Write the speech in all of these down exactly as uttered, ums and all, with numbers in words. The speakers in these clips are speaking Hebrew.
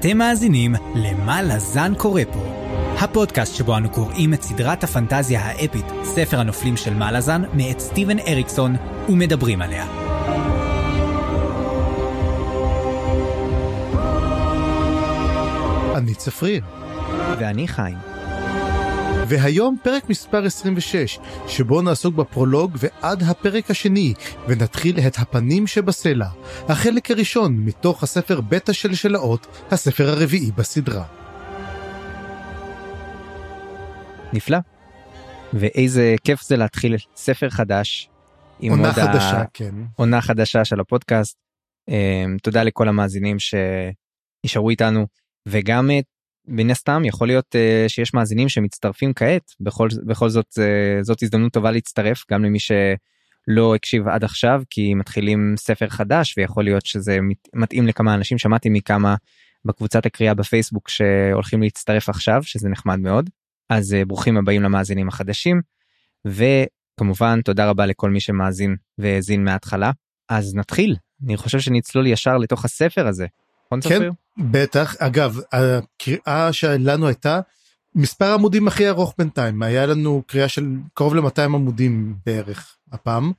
אתם מאזינים למה לזן קורא פה, הפודקאסט שבו אנו קוראים את סדרת הפנטזיה האפית, ספר הנופלים של מה לזן, מאת סטיבן אריקסון, ומדברים עליה. אני צפריר. ואני חיים. והיום פרק מספר עשרים ושש, שבו נעסוק בפרולוג ועד הפרק השני, ונתחיל את הפנים שבסלע, החלק הראשון מתוך הספר בטא של שלשלאות, הספר הרביעי בסדרה. נפלא. ואיזה כיף זה להתחיל ספר חדש. עונה חדשה, ה... כן. עונה חדשה של הפודקאסט. תודה לכל המאזינים שישארו איתנו, וגם את בין הסתם יכול להיות uh, שיש מאזינים שמצטרפים כעת, בכל, בכל זאת uh, זאת הזדמנות טובה להצטרף, גם למי שלא הקשיב עד עכשיו, כי מתחילים ספר חדש, ויכול להיות שזה מת, מתאים לכמה אנשים, שמעתי מכמה בקבוצת הקריאה בפייסבוק, שהולכים להצטרף עכשיו, שזה נחמד מאוד, אז uh, ברוכים הבאים למאזינים החדשים, וכמובן תודה רבה לכל מי שמאזין והאזין מההתחלה, אז נתחיל, אני חושב שנצלול ישר לתוך הספר הזה, נכון ספיר? בטח, אגב, הקריאה שלנו הייתה מספר העמודים הכי ארוך בינתיים, היה לנו קריאה של קרוב ל-מאתיים עמודים בערך הפעם,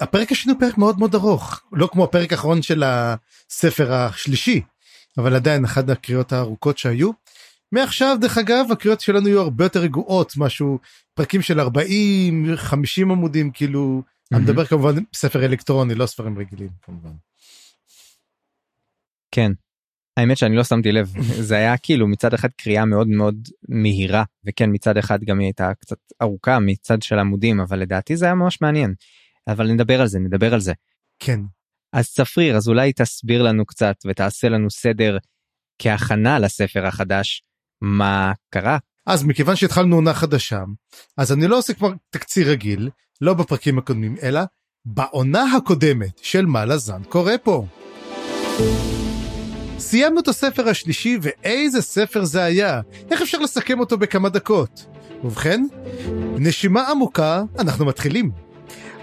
הפרק השני הוא פרק מאוד מאוד ארוך, לא כמו הפרק האחרון של הספר השלישי, אבל עדיין אחת הקריאות הארוכות שהיו, מעכשיו דרך אגב הקריאות שלנו היו הרבה יותר רגועות, משהו פרקים של ארבעים, חמישים עמודים, כאילו, אני מדבר כמובן ספר אלקטרוני, לא ספרים רגילים כמובן. כן. האמת שאני לא שמתי לב, זה היה כאילו מצד אחד קריאה מאוד מאוד מהירה, וכן מצד אחד גם היא הייתה קצת ארוכה מצד של עמודים, אבל לדעתי זה היה ממש מעניין, אבל נדבר על זה, נדבר על זה. כן. אז צפריר, אז אולי תסביר לנו קצת, ותעשה לנו סדר כהכנה לספר החדש, מה קרה? אז מכיוון שהתחלנו עונה חדשה, אז אני לא עושה כבר תקציר רגיל, לא בפרקים הקודמים, אלא בעונה הקודמת של מה לזן קורא פה. סיימנו את הספר השלישי, ואיזה ספר זה היה? איך אפשר לסכם אותו בכמה דקות? ובכן, נשימה עמוקה, אנחנו מתחילים.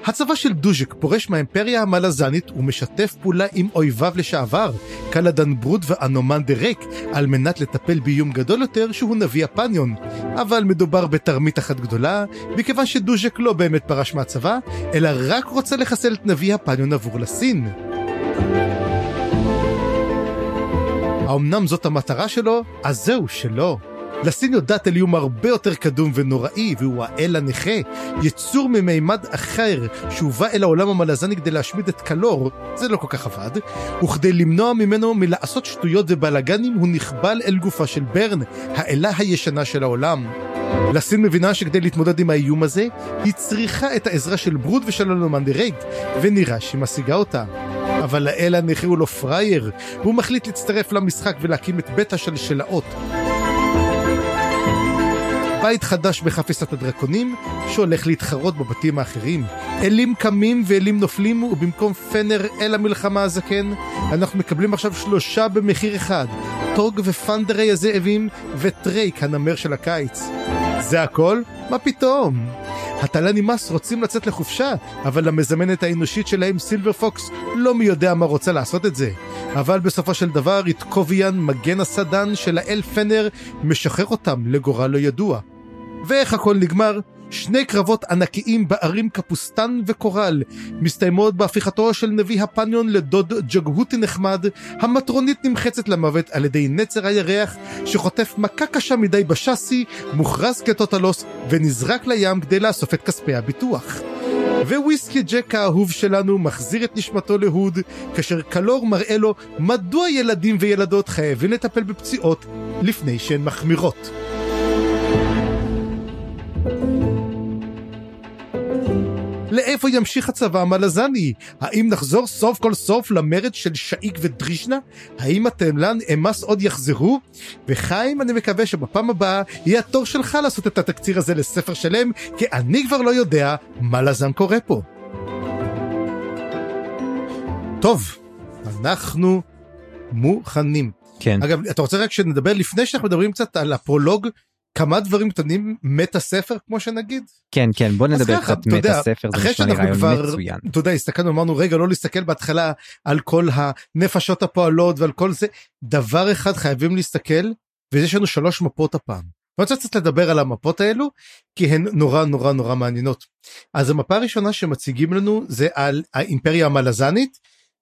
הצבא של דוז'ק פורש מהאימפריה המלזנית ומשתף פעולה עם אויביו לשעבר, קלדן ברוד ואנומן דרק, על מנת לטפל באיום גדול יותר שהוא נביא הפניון. אבל מדובר בתרמית אחת גדולה, מכיוון שדוז'ק לא באמת פרש מהצבא, אלא רק רוצה לחסל את נביא הפניון עבור לסין. האמנם זאת המטרה שלו, אז זהו שלא. לסין יודעת על איום הרבה יותר קדום ונוראי, והוא האל הנכה, יצור ממימד אחר שהובא אל העולם המלזני כדי להשמיד את קלור, זה לא כל כך עבד, וכדי למנוע ממנו מלעשות שטויות ובלגנים, הוא נכבל אל גופה של ברן, האלה הישנה של העולם. לסין מבינה שכדי להתמודד עם האיום הזה, היא צריכה את העזרה של ברוד ושל הנומן דרג, ונראה שהיא משיגה אותה. אבל האל הנכה הוא לא פרייר, והוא מחליט להצטרף למשחק ולהקים את בית השלשלאות. בית חדש בחפיסת הדרקונים, שהולך להתחרות בבתים האחרים. אלים קמים ואלים נופלים, ובמקום פנר אל המלחמה הזקן, אנחנו מקבלים עכשיו שלושה במחיר אחד, טוג ופנדרי הזאבים, וטרייק הנמר של הקיץ. זה הכל? מה פתאום? הטלנימאס רוצים לצאת לחופשה, אבל המזמנת האנושית שלהם, סילבר פוקס, לא מי יודע מה רוצה לעשות את זה. אבל בסופו של דבר, איתקוביאן, מגן הסדן של האל פנר, משחרר אותם לגורל לא ידוע. ואיך הכל נגמר? שני קרבות ענקיים בערים קפוסטן וקורל, מסתיימות בהפיכתו של נביא הפניון לדוד ג'גהותי נחמד, המטרונית נמחצת למוות על ידי נצר הירח, שחוטף מכה קשה מדי בשאסי, מוכרז כטוטלוס, ונזרק לים כדי לאסוף את כספי הביטוח. וויסקי ג'ק האהוב שלנו מחזיר את נשמתו להוד, כאשר קלור מראה לו מדוע ילדים וילדות חייבים לטפל בפציעות לפני שהן מחמירות. לאיפה ימשיך הצבא המלזני? האם נחזור סוף כל סוף למרד של שאיק ודרישנה? האם התמלן אמס עוד יחזרו? וחיים, אני מקווה שבפעם הבאה יהיה התור שלך לעשות את התקציר הזה לספר שלם, כי אני כבר לא יודע מה לזן קורה פה. טוב, אנחנו מוכנים. כן. אגב, אתה רוצה רק שנדבר לפני שאנחנו מדברים קצת על הפרולוג כמה דברים קטנים, מטה ספר, כמו שנגיד? כן, כן, בוא נדבר קצת מטה ספר, זה נשמע לי רעיון מצוין. אתה יודע, הסתכלנו, אמרנו, רגע, לא להסתכל בהתחלה על כל הנפשות הפועלות ועל כל זה, דבר אחד חייבים להסתכל, ויש לנו שלוש מפות הפעם. אני רוצה קצת לדבר על המפות האלו, כי הן נורא נורא נורא מעניינות. אז המפה הראשונה שמציגים לנו, זה על האימפריה המלזנית,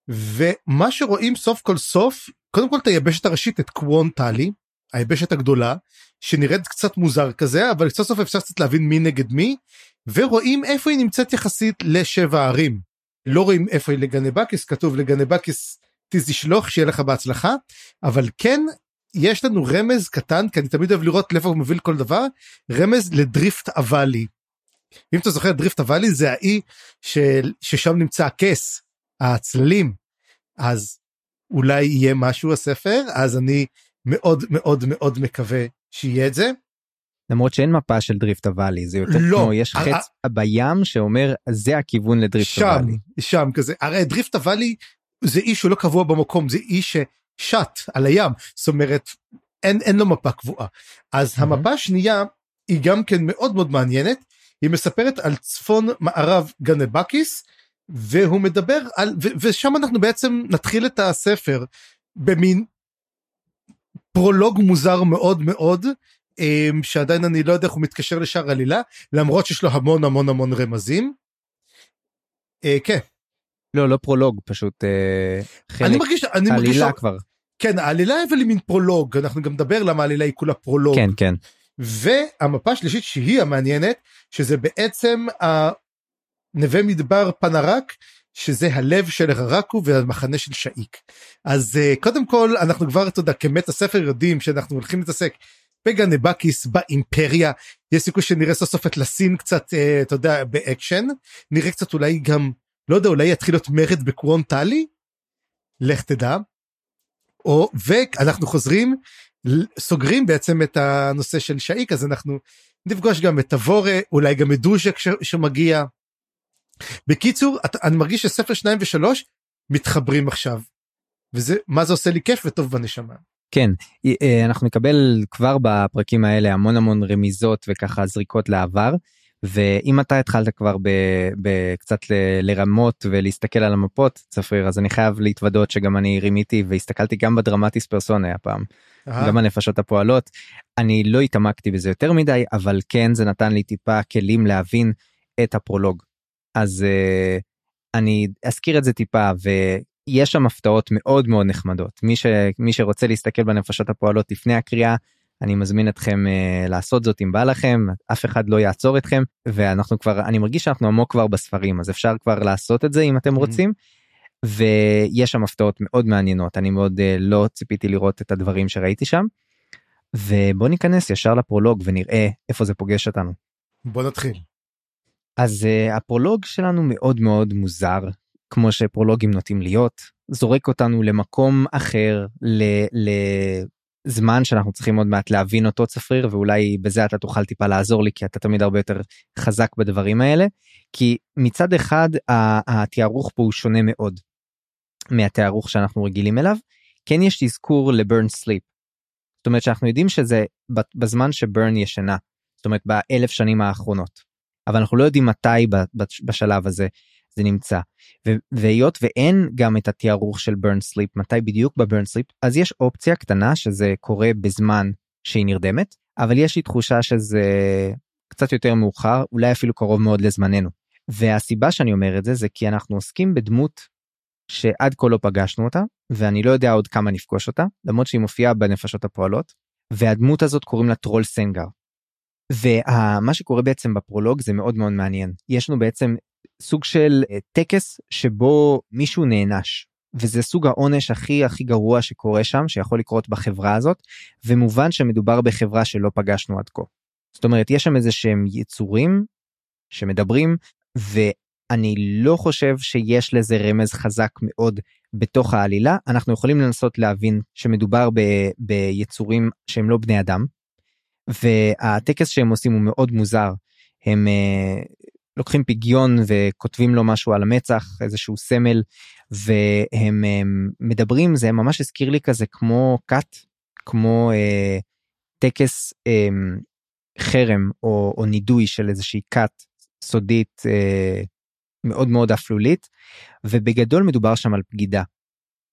ומה שרואים סוף כל סוף, קודם כל תייבשת הראשית את קוונטלי, היבשת הגדולה, שנראית קצת מוזר כזה, אבל קצת סוף אפשר קצת להבין מי נגד מי, ורואים איפה היא נמצאת יחסית לשבע הערים. לא רואים איפה היא לגנבקיס, כתוב לגנבקיס תזשלוח, שיהיה לך בהצלחה, אבל כן, יש לנו רמז קטן, כי אני תמיד אוהב לראות לאיפה הוא מוביל כל דבר, רמז לדריפט אבלי. אם אתה זוכר, דריפט אבלי זה האי של, ששם נמצא הכס, הצללים, אז אולי יהיה משהו הספר, אז אני מאוד מאוד מאוד מקווה שיהיה את זה. למרות שאין מפה של דריפט הוואלי, זה יותר לא, כמו יש חץ ה... בים שאומר, זה הכיוון לדריפט הוואלי. שם, שם כזה, הרי דריפט הוואלי זה אי שהוא לא קבוע במקום, זה אי ששט על הים, זאת אומרת, אין, אין לו מפה קבועה. אז mm-hmm. המפה השנייה, היא גם כן מאוד מאוד מעניינת, היא מספרת על צפון מערב גנבקיס, והוא מדבר על, ו, ושם אנחנו בעצם נתחיל את הספר, במין, פרולוג מוזר מאוד מאוד, שעדיין אני לא יודע איך הוא מתקשר לשאר העלילה, למרות שיש לו המון המון המון רמזים. כן. לא, לא פרולוג, פשוט חלק העלילה כבר. כן, העלילה אבל היא מין פרולוג, אנחנו גם נדבר למה העלילה היא כולה פרולוג. כן, כן. והמפה השלישית שהיא המעניינת, שזה בעצם נווה מדבר פנרק, שזה הלב של הרקו והמחנה של שעיק. אז קודם כל אנחנו כבר תודה כמת הספר יודעים שאנחנו הולכים להתעסק בגנבקיס באימפריה, יש סיכוי שנראה סוף סוף את לסין קצת, אתה יודע, באקשן, נראה קצת אולי גם, לא יודע, אולי יתחיל להיות מרד בקוונטלי, לך תדע, או, ואנחנו חוזרים, סוגרים בעצם את הנושא של שעיק, אז אנחנו נפגוש גם את הוורה, אולי גם את דוז'ק שמגיע, בקיצור, אני מרגיש שספר שניים ושלוש מתחברים עכשיו, וזה, מה זה עושה לי כיף וטוב בנשמה. כן, אנחנו נקבל כבר בפרקים האלה המון המון רמיזות וככה זריקות לעבר, ואם אתה התחלת כבר בקצת לרמות ולהסתכל על המפות, צפריר, אז אני חייב להתוודות שגם אני רימיתי והסתכלתי גם בדרמטיס פרסונה הפעם, גם הנפשות הפועלות, אני לא התעמקתי בזה יותר מדי, אבל כן זה נתן לי טיפה כלים להבין את הפרולוג. אז euh, אני אזכיר את זה טיפה, ויש שם הפתעות מאוד מאוד נחמדות, מי, ש, מי שרוצה להסתכל בנפשות הפועלות לפני הקריאה, אני מזמין אתכם uh, לעשות זאת אם בא לכם, אף אחד לא יעצור אתכם, ואנחנו כבר, אני מרגיש שאנחנו עמוק כבר בספרים, אז אפשר כבר לעשות את זה אם אתם רוצים, ויש שם הפתעות מאוד מעניינות, אני מאוד uh, לא ציפיתי לראות את הדברים שראיתי שם, ובואו ניכנס ישר לפרולוג ונראה איפה זה פוגש אותנו. בואו נתחיל. אז uh, הפרולוג שלנו מאוד מאוד מוזר, כמו שפרולוגים נוטים להיות, זורק אותנו למקום אחר, לזמן שאנחנו צריכים עוד מעט להבין אותו צפריר, ואולי בזה אתה תוכל טיפה לעזור לי, כי אתה תמיד הרבה יותר חזק בדברים האלה, כי מצד אחד התיארוך פה הוא שונה מאוד, מהתיארוך שאנחנו רגילים אליו, כן יש תזכור לברן סליפ, זאת אומרת שאנחנו יודעים שזה בזמן שברן ישנה, זאת אומרת באלף שנים האחרונות, אבל אנחנו לא יודעים מתי בשלב הזה זה נמצא, והיות ואין גם את התיארוך של ברן סליפ, מתי בדיוק בברן סליפ, אז יש אופציה קטנה שזה קורה בזמן שהיא נרדמת, אבל יש לי תחושה שזה קצת יותר מאוחר, אולי אפילו קרוב מאוד לזמננו, והסיבה שאני אומר את זה, זה כי אנחנו עוסקים בדמות שעד כה לא פגשנו אותה, ואני לא יודע עוד כמה נפגוש אותה, למרות שהיא מופיעה בנפשות הפועלות, והדמות הזאת קוראים לה טרול סנגר, ומה שקורה בעצם בפרולוג זה מאוד מאוד מעניין. יש לנו בעצם סוג של טקס שבו מישהו נענש, וזה סוג העונש הכי הכי גרוע שקורה שם, שיכול לקרות בחברה הזאת, ומובן שמדובר בחברה שלא פגשנו עד כה. זאת אומרת, יש שם איזה שהם יצורים שמדברים, ואני לא חושב שיש לזה רמז חזק מאוד בתוך העלילה, אנחנו יכולים לנסות להבין שמדובר ב- ביצורים שהם לא בני אדם, והטקס שהם עושים הוא מאוד מוזר, הם אה, לוקחים פיגיון וכותבים לו משהו על המצח, איזשהו סמל, והם אה, מדברים, זה ממש הזכיר לי כזה כמו קאט, כמו אה, טקס אה, חרם או, או נידוי של איזושהי קאט סודית אה, מאוד מאוד אפלולית, ובגדול מדובר שם על פגידה,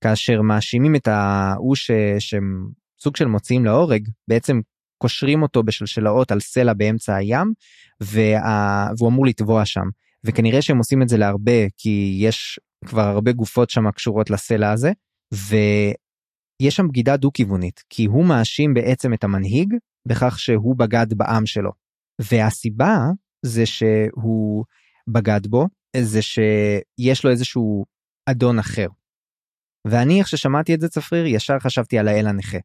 כאשר מאשימים את ההוא שהם סוג של מוציאים להורג, בעצם קושרים אותו בשלשלאות על סלע באמצע הים, וה, והוא אמור לטבוע שם, וכנראה שהם עושים את זה להרבה, כי יש כבר הרבה גופות שם קשורות לסלע הזה, ויש שם בגידה דו-כיוונית, כי הוא מאשים בעצם את המנהיג, בכך שהוא בגד בעם שלו, והסיבה זה שהוא בגד בו, זה שיש לו איזשהו אדון אחר, ואני איך ששמעתי את זה צפריר, ישר חשבתי על האל הנכה.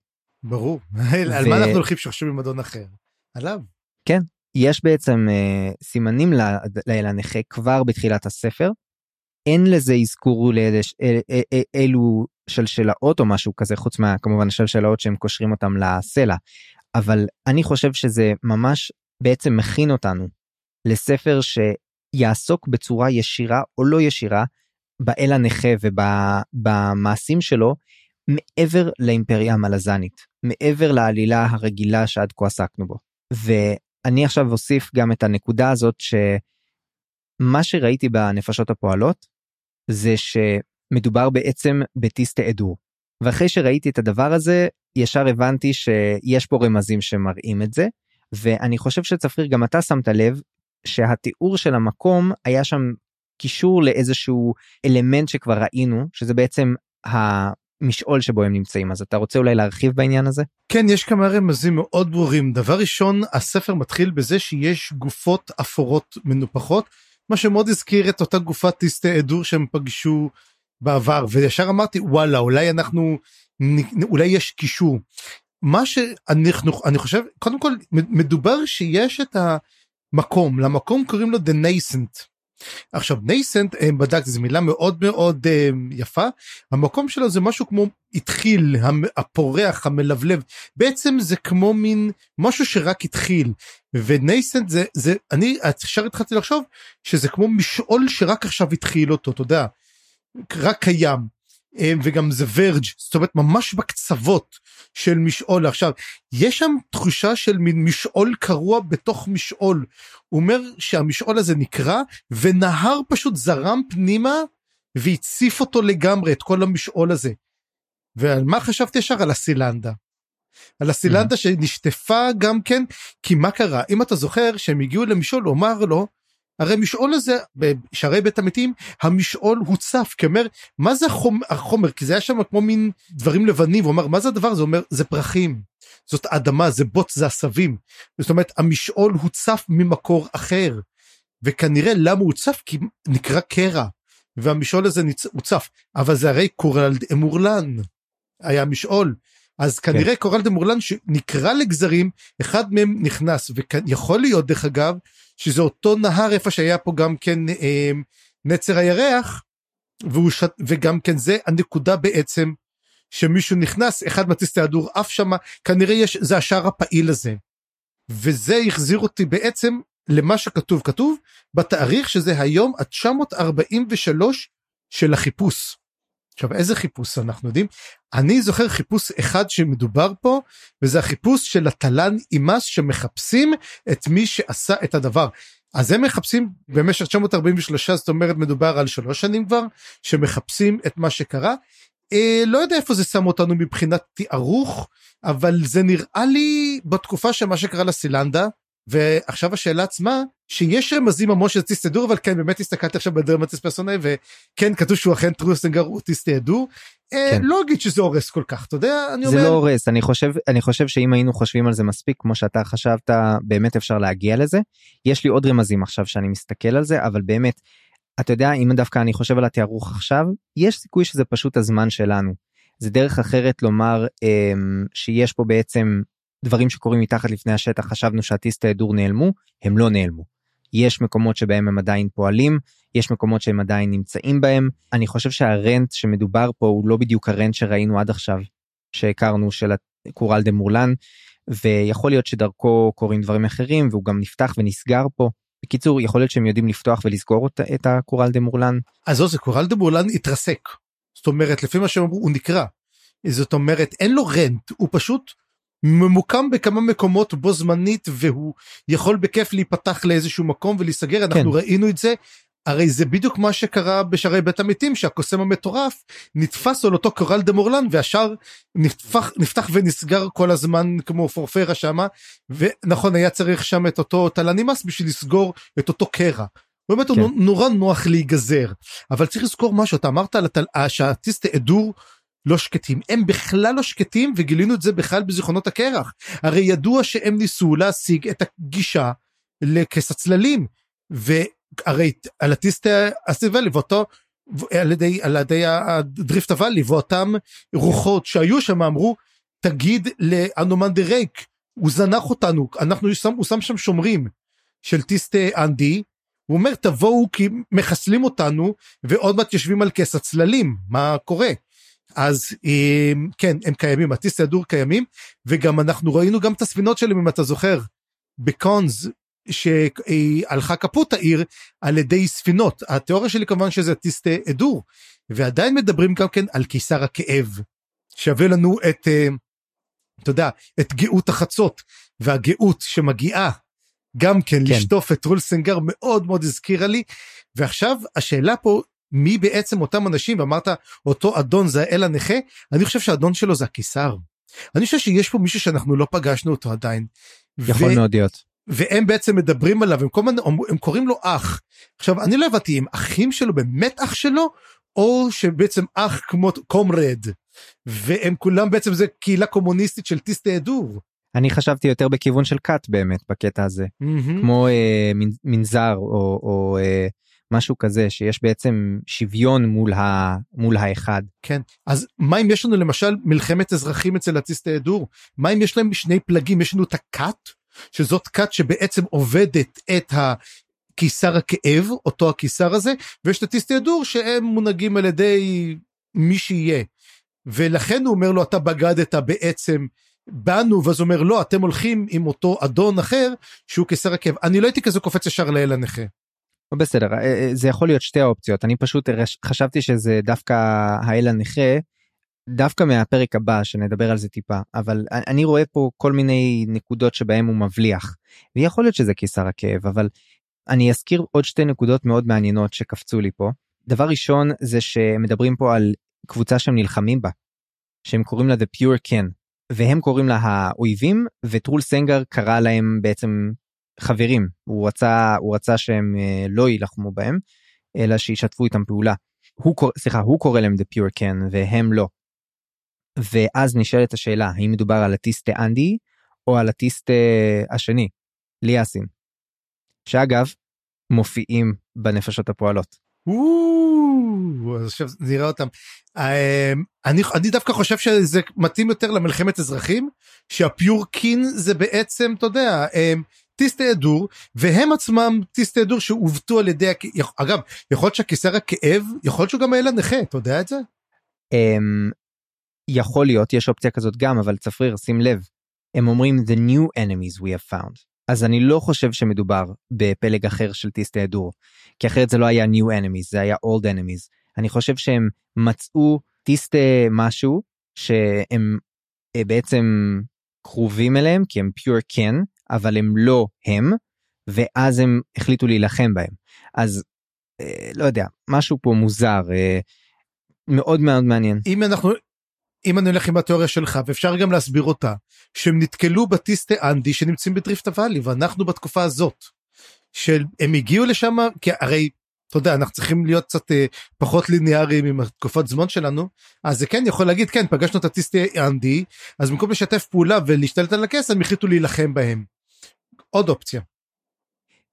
ברור, ו... על מה אנחנו הולכים שחשוב עם אדון אחר? עליו. כן, יש בעצם אה, סימנים לאל הנכה כבר בתחילת הספר, אין לזה הזכורו לאלש, אל, אל, אל, אלו שלשלאות או משהו כזה, חוץ מה כמובן שלשלאות שהם קושרים אותם לסלע, אבל אני חושב שזה ממש בעצם מכין אותנו לספר שיעסוק בצורה ישירה או לא ישירה, באל הנכה ובמעשים שלו, מעבר לאימפריה המלזנית, מעבר לעלילה הרגילה שעד כה עסקנו בו. ואני עכשיו אוסיף גם את הנקודה הזאת, שמה שראיתי בנפשות הפועלות, זה שמדובר בעצם בטיס תעדור. ואחרי שראיתי את הדבר הזה, ישר הבנתי שיש פה רמזים שמראים את זה, ואני חושב שצפריר גם אתה שמת לב, שהתיאור של המקום היה שם קישור לאיזשהו אלמנט שכבר ראינו, שזה בעצם המשעול שבו הם נמצאים, אז אתה רוצה אולי להרחיב בעניין הזה? כן, יש כמה רמזים מאוד ברורים. דבר ראשון, הספר מתחיל בזה שיש גופות אפורות מנופחות, מה שמאוד הזכיר את אותה גופת טיסטי עדור שהם פגשו בעבר, וישר אמרתי, וואלה, אולי אנחנו, אולי יש קישור. מה שאנחנו, אני חושב, קודם כל, מדובר שיש את המקום, למקום קוראים לו The Nascent. עכשיו נייסנט, בדקתי, זו מילה מאוד מאוד יפה, המקום שלו זה משהו כמו התחיל, הפורח, המלבלב, בעצם זה כמו מין משהו שרק התחיל, ונייסנט זה, זה אני עכשיו התחלתי לחשוב שזה כמו משעול שרק עכשיו התחיל אותו, אתה יודע, רק קיים, וגם זה ורג', זאת אומרת ממש בקצוות של משעול. עכשיו יש שם תחושה של מין משעול קרוע בתוך משעול, הוא אומר שהמשעול הזה נקרא ונהר פשוט זרם פנימה והציף אותו לגמרי, את כל המשעול הזה. ועל מה חשבתי ישר? על הסילנדה, על הסילנדה שנשטפה גם כן, כי מה קרה? אם אתה זוכר שהם הגיעו למשעול, הוא אמר לו, הרי משעול הזה, בשערי בית המתים, המשעול הוצף, כאומר, מה זה החומר, החומר? כי זה היה שם כמו מין דברים לבנים, ואומר, מה זה הדבר? זה אומר, זה פרחים, זאת אדמה, זה בוט, זה עשבים, זאת אומרת, המשעול הוצף ממקור אחר, וכנראה למה הוצף? כי נקרא קרע, והמשעול הזה הוצף, אבל זה הרי קורל דה מורלן, היה משעול, אז כנראה כן. קורל דה מורלן שנקרא לגזרים, אחד מהם נכנס, ויכול להיות דרך אגב, שזה אותו נהר איפה שהיה פה גם כן נצר הירח, וגם כן זה הנקודה בעצם, שמישהו נכנס, אחד מטיס תעדור אף שמה, כנראה יש, זה השער הפעיל הזה, וזה החזיר אותי בעצם, למה שכתוב, כתוב, בתאריך שזה היום, ה-תשע מאות ארבעים ושלוש של החיפוש. עכשיו איזה חיפוש אנחנו יודעים? אני זוכר חיפוש אחד שמדובר פה, וזה החיפוש של הטלן אימס, שמחפשים את מי שעשה את הדבר. אז הם מחפשים במשך תשע מאות ארבעים ושלוש, זאת אומרת מדובר על שלוש שנים כבר, שמחפשים את מה שקרה. אה, לא יודע איפה זה שם אותנו מבחינת תיארוך, אבל זה נראה לי בתקופה שמה שקרה לסילנדה, ועכשיו השאלה עצמה, שיש רמזים ממש של טיס תעדור, אבל כן, באמת הסתכלתי עכשיו בדרמטיס פרסונאי, וכן, כתוב שהוא אכן טרוסנגר הוא טיס תעדור, כן. לא אגיד שזה הורס כל כך, אתה יודע, אני אומר... זה לא הורס, אני חושב, אני חושב שאם היינו חושבים על זה מספיק, כמו שאתה חשבת, באמת אפשר להגיע לזה. יש לי עוד רמזים עכשיו שאני מסתכל על זה, אבל באמת, אתה יודע, אם דווקא אני חושב על התיארוך עכשיו, יש סיכוי שזה פשוט הזמן שלנו. זה דרך אחרת לומר, שיש פה בעצם דברים שקורים מתחת לפני השטח, חשבנו שהטיס תעדור נעלמו, הם לא נעלמו. יש מקומות שבהם הם עדיין פועלים, יש מקומות שהם עדיין נמצאים בהם. אני חושב שהרנט שמדובר פה, הוא לא בדיוק הרנט שראינו עד עכשיו, שהכרנו של קורל דה מורלן, ויכול להיות שדרכו קוראים דברים אחרים, והוא גם נפתח ונסגר פה. בקיצור, יכול להיות שהם יודעים לפתוח ולסגור את הקורל דה מורלן. אז זה קורל דה מורלן התרסק. זאת אומרת, לפי מה שהם אמרו, הוא נקרא. זאת אומרת, אין לו רנט, הוא פשוט ממוקם בכמה מקומות בו זמנית, והוא יכול בכיף להיפתח לאיזשהו מקום ולהיסגר, אנחנו כן. ראינו את זה, הרי זה בדיוק מה שקרה בשערי בית המתים, שהקוסם המטורף נתפס על אותו קורל דה מורלן, והשער נפתח, נפתח ונסגר כל הזמן כמו פורפרה שמה, ונכון היה צריך שם את אותו טלנימס בשביל לסגור את אותו קרע, באמת כן. הוא נורא נוח להיגזר, אבל צריך לזכור משהו, אתה אמרת על התל... השעתיסטי עדור לא שקטים, הם בכלל לא שקטים, וגילינו את זה בכלל בזיכרונות הקרח, הרי ידוע שהם ניסו להשיג את הגישה לכס הצללים, והרי על הטיסטי הסיבלי, ואותו, על ידי, על ידי הדריפט הוואלי, ואותם רוחות שהיו שם אמרו, תגיד לאנומן דה רייק, הוא זנח אותנו, אנחנו, הוא שם שם שומרים, של טיסטי אנדי, הוא אומר תבואו כי מחסלים אותנו, ועוד מעט יושבים על כס הצללים, מה קורה? אז הם, כן, הם קיימים, הטיסטי הדור קיימים, וגם אנחנו ראינו גם את הספינות שלהם, אם אתה זוכר, בקונז, שהלכה כפות העיר, על ידי ספינות, התיאוריה שלי כמובן שזה טיסטי הדור, ועדיין מדברים גם כן על קיסר הכאב, שווה לנו את, אתה יודע, את גאות החצות, והגאות שמגיעה, גם כן, כן. לשטוף את רולסנגר מאוד מאוד הזכירה לי, ועכשיו השאלה פה, מי בעצם אותם אנשים, ואמרת, אותו אדון זה האל הנכה, אני חושב שהאדון שלו זה הקיסר, אני חושב שיש פה מישהו שאנחנו לא פגשנו אותו עדיין, יכול ו... מאוד להיות, והם בעצם מדברים עליו, הם, כל... הם קוראים לו אח, עכשיו אני לא הבאתי אם אחים שלו, באמת אח שלו, או שבעצם אח כמו קומרד, והם כולם בעצם זה קהילה קומוניסטית של טיסטי הדור, אני חשבתי יותר בכיוון של קאט באמת, בקטע הזה, mm-hmm. כמו אה, מנזר, או, או אה, משהו כזה, שיש בעצם שוויון מול, ה, מול האחד. כן, אז מה אם יש לנו למשל, מלחמת אזרחים אצל הטיסטי הדור, מה אם יש להם שני פלגים, יש לנו את הקאט, שזאת קאט שבעצם עובדת את הקיסר הכאב, אותו הקיסר הזה, ויש את הטיסטי הדור, שהם מונהגים על ידי מי שיהיה, ולכן הוא אומר לו, אתה בגדת בעצם, באנו, ואז אומר, לא, אתם הולכים עם אותו אדון אחר, שהוא קיסר הכאב. אני לא הייתי כזה קופץ ישר לאל הנכה. בסדר, זה יכול להיות שתי האופציות, אני פשוט חשבתי שזה דווקא האל הנכה, דווקא מהפרק הבא, שנדבר על זה טיפה, אבל אני רואה פה כל מיני נקודות שבהם הוא מבליח, ויכול להיות שזה קיסר הכאב, אבל אני אזכיר עוד שתי נקודות מאוד מעניינות שקפצו לי פה. דבר ראשון זה שמדברים פה על קבוצה שהם נלחמים בה, שהם קוראים לה The Pure Kin, והם קוראים לה האויבים, וטרול סנגר קרא להם בעצם חברים, הוא רצה, הוא רצה שהם לא ילחמו בהם, אלא שישתפו איתם פעולה, הוא, סליחה, הוא קורא להם The Pure Kin, והם לא, ואז נשאלת השאלה, האם מדובר על הטיסטי אנדי, או על הטיסטי השני, ליאסין, שאגב, מופיעים בנפשות הפועלות. אז עכשיו נראה אותם. אני, אני דווקא חושב שזה מתאים יותר למלחמת אזרחים, שהפיור קין זה בעצם, אתה יודע, טיסטי הדור, והם עצמם טיסטי הדור שעובטו על ידי, אגב, יכול להיות שהקיסר הכאב, יכול להיות שהוא גם היה לנכה, אתה יודע את זה? יכול להיות, יש אופציה כזאת גם, אבל צפריר, שים לב, הם אומרים, the new enemies we have found. אז אני לא חושב שמדובר בפלג אחר של טיסטי הדור, כי אחרת זה לא היה new enemies, זה היה old enemies. אני חושב שהם מצאו טיסטי משהו, שהם בעצם קרובים אליהם, כי הם pure kin, אבל הם לא הם, ואז הם החליטו להילחם בהם. אז לא יודע, משהו פה מוזר, מאוד מאוד מעניין. אם אנחנו... אם אני הולך עם התיאוריה שלך, ואפשר גם להסביר אותה, שהם נתקלו בטיסטי אנדי, שנמצאים בדריפט הוואלי, ואנחנו בתקופה הזאת, שהם הגיעו לשם, כי הרי, אתה יודע, אנחנו צריכים להיות קצת פחות ליניאריים, עם התקופת זמן שלנו, אז זה כן יכול להגיד, כן, פגשנו את הטיסטי אנדי, אז במקום לשתף פעולה, ולהשתלט על הכס, הם החליטו להילחם בהם. עוד אופציה.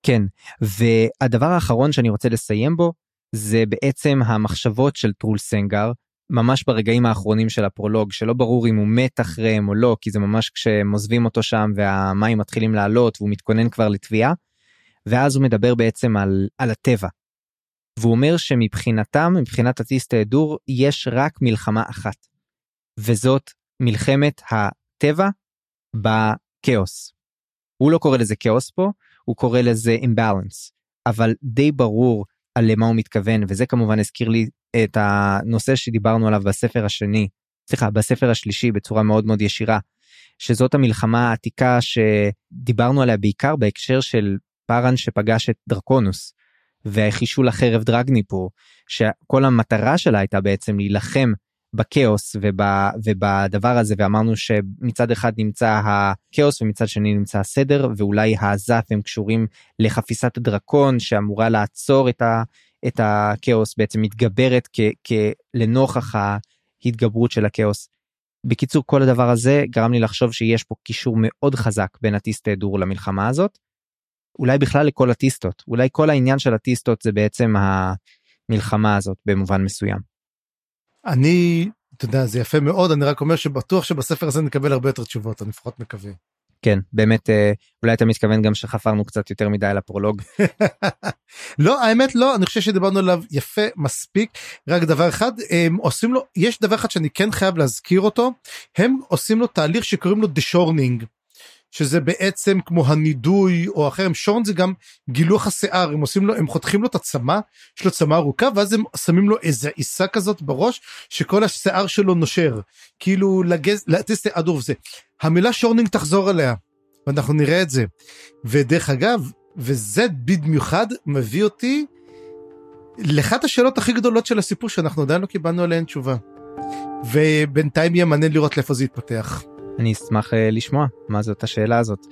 כן, והדבר האחרון, שאני רוצה לסיים בו, זה בעצם המחשבות של טרול סנגר, ממש ברגעים האחרונים של הפרולוג, שלא ברור אם הוא מת אחריהם או לא, כי זה ממש כשמוזבים אותו שם, והמים מתחילים לעלות, והוא מתכונן כבר לתביעה, ואז הוא מדבר בעצם על, על הטבע. והוא אומר שמבחינתם, מבחינת הטיסטי הדור, יש רק מלחמה אחת. וזאת מלחמת הטבע בקאוס. הוא לא קורא לזה קאוס פה, הוא קורא לזה imbalance. אבל די ברור על למה הוא מתכוון, וזה כמובן הזכיר לי, את הנושא שדיברנו עליו בספר השני, סליחה, בספר השלישי, בצורה מאוד מאוד ישירה, שזאת המלחמה העתיקה שדיברנו עליה בעיקר בהקשר של פארן שפגש את דרקונוס, והחישול החרב דרגניפור, שכל המטרה שלה הייתה בעצם להילחם בקאוס ובדבר הזה, ואמרנו שמצד אחד נמצא הקאוס ומצד שני נמצא הסדר, ואולי העזת הם קשורים לחפיסת הדרקון שאמורה לעצור את ה... את הקאוס, בעצם מתגברת כ- לנוכח ההתגברות של הקאוס. בקיצור, כל הדבר הזה גרם לי לחשוב שיש פה קישור מאוד חזק בין הטיסטי דור למלחמה הזאת, אולי בכלל לכל הטיסטות, אולי כל העניין של הטיסטות זה בעצם המלחמה הזאת במובן מסוים. אני, אתה יודע, זה יפה מאוד, אני רק אומר שבטוח שבספר הזה נקבל הרבה יותר תשובות, אני לפחות מקווה. כן, באמת, אולי אתה מתכוון גם שחפרנו קצת יותר מדי על הפרולוג. לא, האמת לא, אני חושב שדיברנו עליו יפה, מספיק, רק דבר אחד, הם עושים לו, יש דבר אחד שאני כן חייב להזכיר אותו, הם עושים לו תהליך שקוראים לו דישורנינג, שזה בעצם כמו הנידוי או אחר, הם שורן זה גם גילוח השיער, הם עושים לו, הם חותכים לו את הצמה, יש לו צמה ארוכה, ואז הם שמים לו איזה עיסה כזאת בראש, שכל השיער שלו נושר, כאילו לגז, לטיסטי אדורף זה, המילה שורנינג תחזור עליה, ואנחנו נראה את זה, ודרך אגב, וזה במיוחד מביא אותי, לאחת השאלות הכי גדולות של הסיפור, שאנחנו עדיין לא קיבלנו עליהן תשובה, ובינתיים יהיה מעניין לראות לאיפה זה יתפתח. אני אשמח לשמוע מה זאת השאלה הזאת.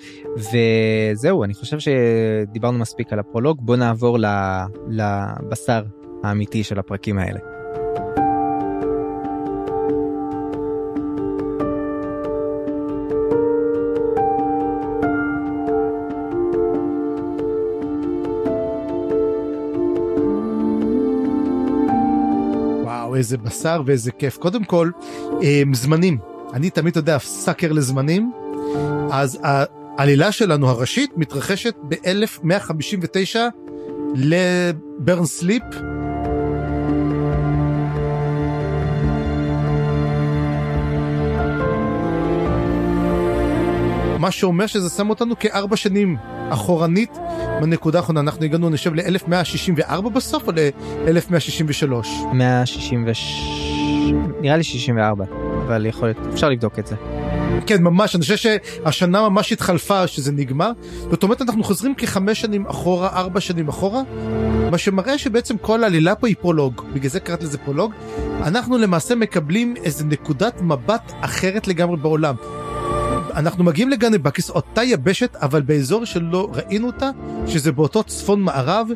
וזהו, אני חושב שדיברנו מספיק על הפרולוג, בוא נעבור לבשר האמיתי של הפרקים האלה. וואו, איזה בשר ואיזה כיף. קודם כל, זמנים. אני תמיד יודע, סקר לזמנים, אז העלילה שלנו הראשית מתרחשת ב-אלף מאה חמישים ותשע לברן סליפ, מה שאומר שזה שם אותנו כארבע שנים אחורנית בנקודה האחרונה. אנחנו הגענו נשב ל-אלף מאה שישים וארבע בסוף או ל-אלף מאה שישים ושלוש? מאה שישים ושש נראה לי שישים וארבע, אבל יכול להיות, אפשר לבדוק את זה. כן, ממש, אני חושב שהשנה ממש התחלפה שזה נגמר, זאת אומרת אנחנו חוזרים כחמש שנים אחורה, ארבע שנים אחורה, מה שמראה שבעצם כל העלילה פה היא פרולוג, בגלל זה קראת לזה פרולוג, אנחנו למעשה מקבלים איזו נקודת מבט אחרת לגמרי בעולם. אנחנו מגיעים לגנבקיס, אותה יבשת, אבל באזור שלא ראינו אותה, שזה באותו צפון מערב,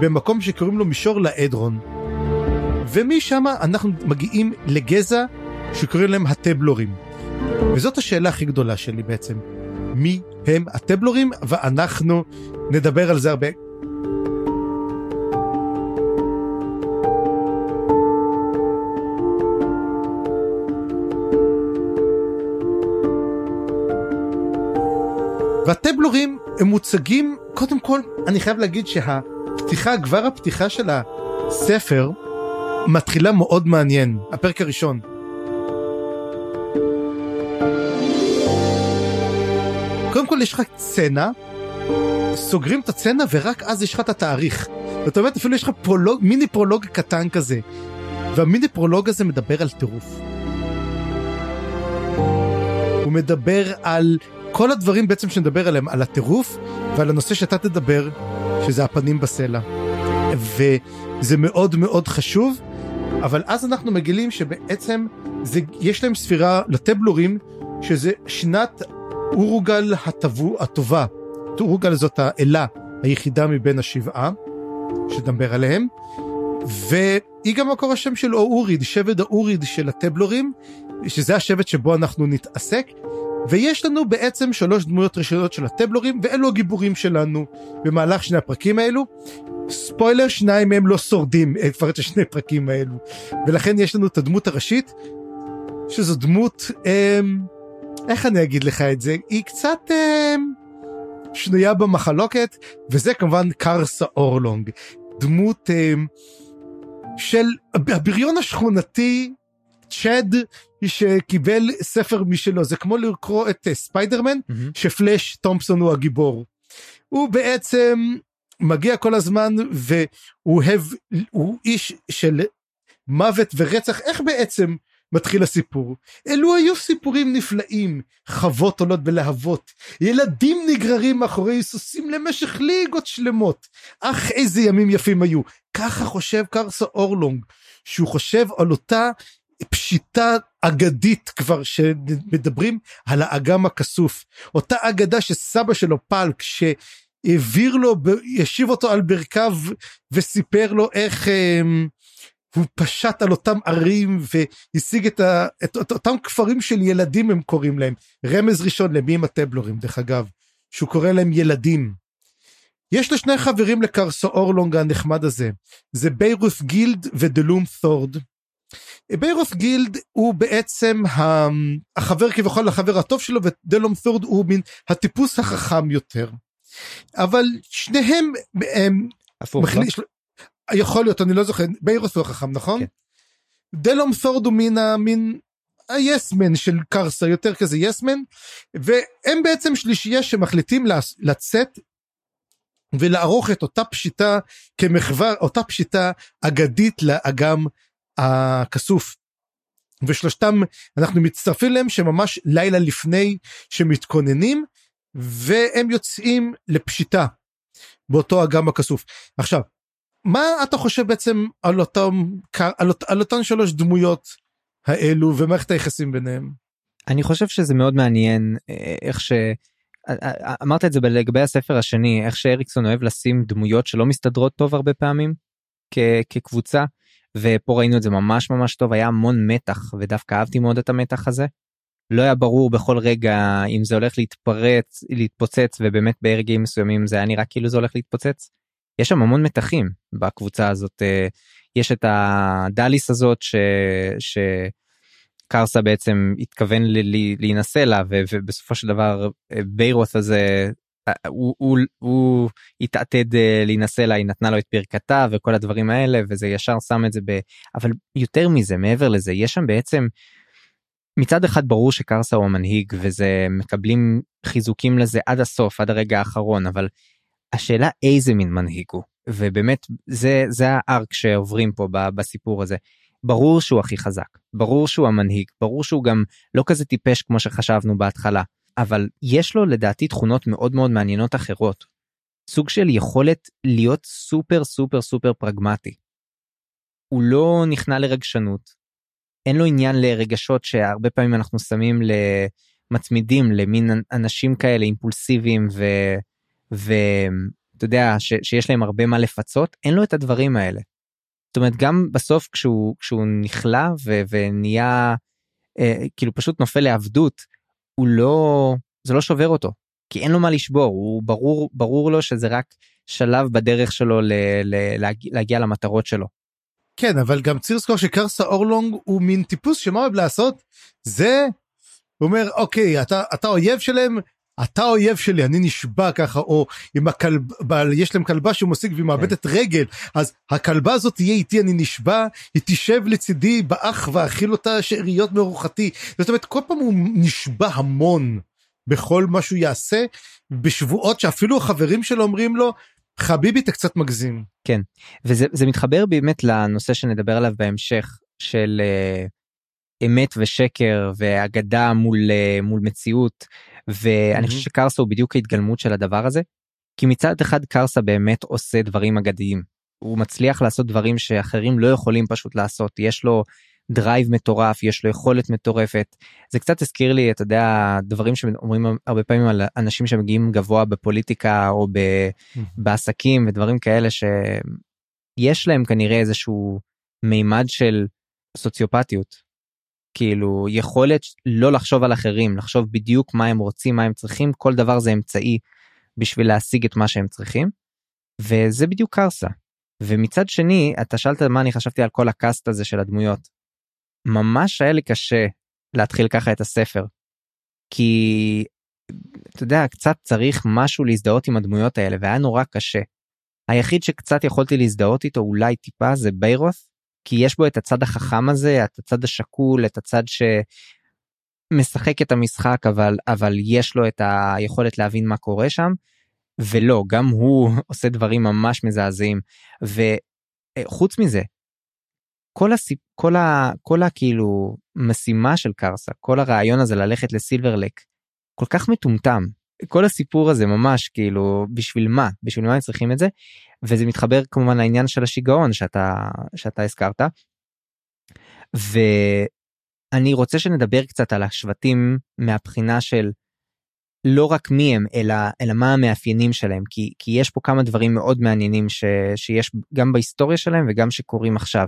במקום שקוראים לו מישור לאדרון. ומשם אנחנו מגיעים לגזע שקוראים להם הטבלורים. וזאת השאלה הכי גדולה שלי בעצם. מי הם הטבלורים? ואנחנו נדבר על זה הרבה. והטבלורים הם מוצגים, קודם כל, אני חייב להגיד שהפתיחה, כבר הפתיחה של הספר, מתחילה מאוד מעניין, הפרק הראשון. קודם כל יש לך צנע, סוגרים את הצנע ורק אז יש לך את התאריך. זאת אומרת, אפילו יש לך פרולוג, מיני פרולוג קטן כזה. והמיני פרולוג הזה מדבר על טירוף. הוא מדבר על כל הדברים בעצם שנדבר עליהם, על הטירוף ועל הנושא שאתה תדבר, שזה הפנים בסלע. וזה מאוד מאוד חשוב. אבל אז אנחנו מגלים שבעצם זה, יש להם ספירה לטבלורים, שזה שנת אורוגל הטבו, הטובה. אורוגל זאת האלה היחידה מבין השבעה, שדמבר עליהם, והיא גם מקור השם של אוריד, שבט האוריד של הטבלורים, שזה השבט שבו אנחנו נתעסק, ויש לנו בעצם שלוש דמויות ראשונות של הטבלורים, ואלו הגיבורים שלנו במהלך שני הפרקים האלו. ספוילר, שניים מהם לא שורדים כבר את השני פרקים האלו, ולכן יש לנו את הדמות הראשית, שזו דמות, אה, איך אני אגיד לך את זה, היא קצת אה, שנויה במחלוקת, וזה כמובן קרסה אורלונג, דמות אה, של הבריון השכונתי, צ'ד, שקיבל ספר משלו, זה כמו לקרוא את ספיידרמן, mm-hmm. שפלש תומפסון הוא הגיבור, הוא בעצם מגיע כל הזמן, והוא איש של מוות ורצח, איך בעצם מתחיל הסיפור. אלו היו סיפורים נפלאים, חוות עולות בלהבות, ילדים נגררים מאחורי סוסים למשך ליגות שלמות. אך איזה ימים יפים היו. ככה חושב קרסה אורלונג, שהוא חושב על אותה פשיטה אגדית כבר שמדברים על האגם הכסוף, אותה אגדה שסבא שלו פעל כשהעביר לו, ישיב אותו על ברכיו וסיפר לו איך הוא פשט על אותם ערים והשיג את, ה, את, את אותם כפרים של ילדים הם קוראים להם, רמז ראשון למי הטבלורים דרך אגב, שהוא קורא להם ילדים. יש לו שני חברים לקרסה אורלונג הנחמד הזה, זה ביירוס גילד ודלום תורד. ביירוס גילד הוא בעצם החבר כביכול החבר הטוב שלו, ודלום תורד הוא מן הטיפוס החכם יותר, אבל שניהם הם, אפור, מחליש, לא? יכול להיות, אני לא זוכר, ביירוס הוא החכם נכון? כן. דלום תורד הוא מן המין היסמן של קרסה, יותר כזה יסמן, והם בעצם שלישייה שמחליטים לצאת ולערוך את אותה פשיטה כמחווה, אותה פשיטה אגדית לאגם הכסוף. ושלושתם אנחנו מצטרפים להם שממש לילה לפני שמתכוננים, והם יוצאים לפשיטה באותו אגם הכסוף. עכשיו, מה אתה חושב בעצם על אותם, על, על אותן שלוש דמויות האלו ומערכת היחסים ביניהם? אני חושב שזה מאוד מעניין איך ש... אמרת את זה לגבי הספר השני, איך שאריקסון אוהב לשים דמויות שלא מסתדרות טוב הרבה פעמים כ- כקבוצה, ופה ראינו את זה ממש ממש טוב, היה המון מתח, ודווקא אהבתי מאוד את המתח הזה, לא היה ברור בכל רגע אם זה הולך להתפרץ, להתפוצץ, ובאמת ברגעים מסוימים זה היה נראה כאילו זה הולך להתפוצץ. יש שם המון מתחים בקבוצה הזאת, יש את הדליס הזאת ש... ש... קרסה בעצם התכוון להינשא לה, ובסופו של דבר ביירוס הזה, הוא התעתד להינשא לה, היא נתנה לו את פרקתה וכל הדברים האלה, וזה ישר שם את זה, אבל יותר מזה, מעבר לזה, יש שם בעצם, מצד אחד ברור שקרסה הוא המנהיג, וזה מקבלים חיזוקים לזה עד הסוף, עד הרגע האחרון, אבל השאלה איזה מין מנהיג הוא, ובאמת זה הארק שעוברים פה בסיפור הזה, ברור שהוא הכי חזק, ברור שהוא המנהיג, ברור שהוא גם לא כזה טיפש כמו שחשבנו בהתחלה, אבל יש לו לדעתי תכונות מאוד מאוד מעניינות אחרות, סוג של יכולת להיות סופר סופר סופר פרגמטי, הוא לא נכנע לרגשנות, אין לו עניין לרגשות שהרבה פעמים אנחנו שמים למצמידים למין אנשים כאלה אימפולסיביים ו... ו... אתה יודע, ש... שיש להם הרבה מה לפצות, אין לו את הדברים האלה. זאת אומרת, גם בסוף כשהוא, כשהוא נכלה ו, ונהיה, אה, כאילו פשוט נופל לעבדות, הוא לא, זה לא שובר אותו, כי אין לו מה לשבור, הוא ברור, ברור לו שזה רק שלב בדרך שלו ל, ל, להגיע, להגיע למטרות שלו. כן, אבל גם צריך לזכור שקרסה אורלונג הוא מין טיפוס שמה אוהב לעשות, זה, הוא אומר, אוקיי, אתה, אתה אויב שלהם, אתה אויב שלי, אני נשבע ככה, או עם הכלב, יש להם כלבה שהוא מוסיק והיא מאבדת רגל, אז הכלבה הזאת תהיה איתי, אני נשבע, היא תשב לצידי באח ואכיל אותה שאריות מארוחתי, זאת אומרת, כל פעם הוא נשבע המון, בכל מה שהוא יעשה, בשבועות שאפילו החברים שלו אומרים לו, חביבי אתה קצת מגזים. כן, וזה זה מתחבר באמת לנושא שנדבר עליו בהמשך, של uh, אמת ושקר, והגדה מול, uh, מול מציאות, ואני חושב שקרסה הוא בדיוק ההתגלמות של הדבר הזה, כי מצד אחד קרסה באמת עושה דברים אגדיים, הוא מצליח לעשות דברים שאחרים לא יכולים פשוט לעשות, יש לו דרייב מטורף, יש לו יכולת מטורפת, זה קצת הזכיר לי, אתה יודע, דברים שאומרים הרבה פעמים על אנשים שמגיעים גבוה בפוליטיקה, או ב- בעסקים ודברים כאלה, שיש להם כנראה איזשהו מימד של סוציופתיות, כאילו יכולת לא לחשוב על אחרים, לחשוב בדיוק מה הם רוצים, מה הם צריכים, כל דבר זה אמצעי בשביל להשיג את מה שהם צריכים, וזה בדיוק קרסה. ומצד שני, אתה שאלת מה אני חשבתי על כל הקאסט הזה של הדמויות, ממש היה לי קשה להתחיל ככה את הספר, כי אתה יודע, קצת צריך משהו להזדהות עם הדמויות האלה, והיה נורא קשה. היחיד שקצת יכולתי להזדהות איתו, אולי טיפה, זה ביירוס, כי יש בו את הצד החכם הזה, את הצד השקול, את הצד שמשחק את המשחק, אבל, אבל יש לו את היכולת להבין מה קורה שם, ולא, גם הוא עושה דברים ממש מזעזעים, וחוץ מזה, כל הסיפ... כל ה... כל ה... כאילו, משימה של קרסה, כל הרעיון הזה ללכת לסילברלק, כל כך מטומטם. כל הסיפור הזה ממש, כאילו, בשביל מה? בשביל מה הם צריכים את זה? וזה מתחבר כמובן לעניין של השיגעון שאתה, שאתה הזכרת. ואני רוצה שנדבר קצת על השבטים מהבחינה של לא רק מי הם, אלא, אלא מה המאפיינים שלהם, כי, כי יש פה כמה דברים מאוד מעניינים ש, שיש גם בהיסטוריה שלהם וגם שקורים עכשיו.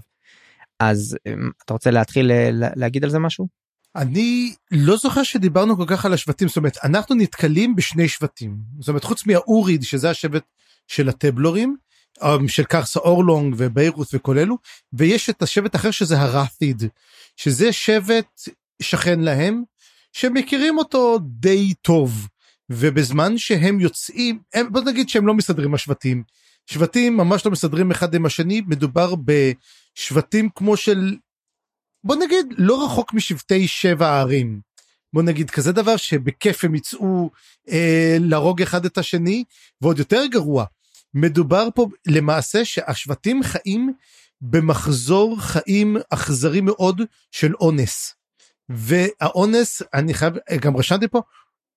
אז אתה רוצה להתחיל להגיד על זה משהו? אני לא זוכר שדיברנו כל כך על השבטים, זאת אומרת, אנחנו נתקלים בשני שבטים, זאת אומרת, חוץ מהאוריד, שזה השבט של הטבלורים, של קרסה אורלונג וביירות וכל אלו, ויש את השבט אחר שזה הראת'יד, שזה שבט שכן להם, שמכירים אותו די טוב, ובזמן שהם יוצאים, הם, בוא נגיד שהם לא מסתדרים השבטים, שבטים ממש לא מסתדרים אחד עם השני, מדובר בשבטים כמו של, בוא נגיד, לא רחוק משבטי שבע הערים, בוא נגיד, כזה דבר שבכיף הם יצאו אה, לרוג אחד את השני, ועוד יותר גרוע, מדובר פה למעשה שהשבטים חיים במחזור חיים אכזרי מאוד של אונס, והאונס, אני חייב, גם רשמתי פה,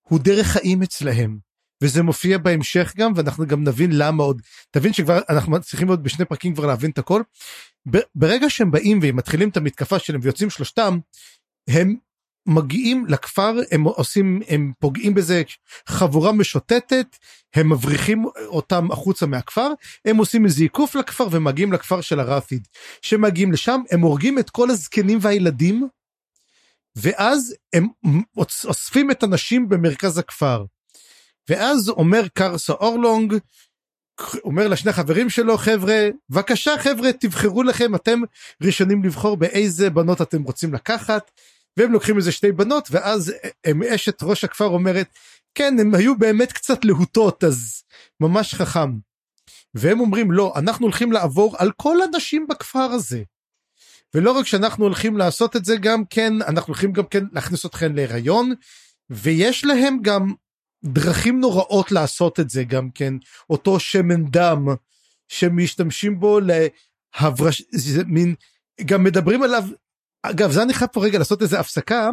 הוא דרך חיים אצלהם, וזה מופיע בהמשך גם, ואנחנו גם נבין למה עוד, תבין שכבר אנחנו צריכים עוד בשני פרקים כבר להבין את הכל, ברגע שהם באים והם מתחילים את המתקפה שלהם ויוצאים שלושתם, הם מגיעים לכפר, הם עושים, הם פוגעים בזה חבורה משוטטת, הם מבריחים אותם החוצה מהכפר, הם עושים איזה עיקוף לכפר ומגיעים לכפר של הראת'יד, שמגיעים לשם, הם הורגים את כל הזקנים והילדים, ואז הם אוספים את הנשים במרכז הכפר, ואז אומר קרסה אורלונג, אומר לשני חברים שלו, חבר'ה, בבקשה חבר'ה, תבחרו לכם, אתם ראשונים לבחור באיזה בנות אתם רוצים לקחת, והם לוקחים איזה שתי בנות, ואז הם אשת ראש הכפר אומרת, כן, הם היו באמת קצת להוטות, אז ממש חכם, והם אומרים, לא, אנחנו הולכים לעבור על כל הנשים בכפר הזה, ולא רק שאנחנו הולכים לעשות את זה גם כן, אנחנו הולכים גם כן להכניס אתכן להיריון, ויש להם גם דרכים נוראות לעשות את זה גם כן, אותו שמן דם, שמשתמשים בו להברש, זה מין, גם מדברים עליו, אגב זה אני חייב פה רגע לעשות איזה הפסקה,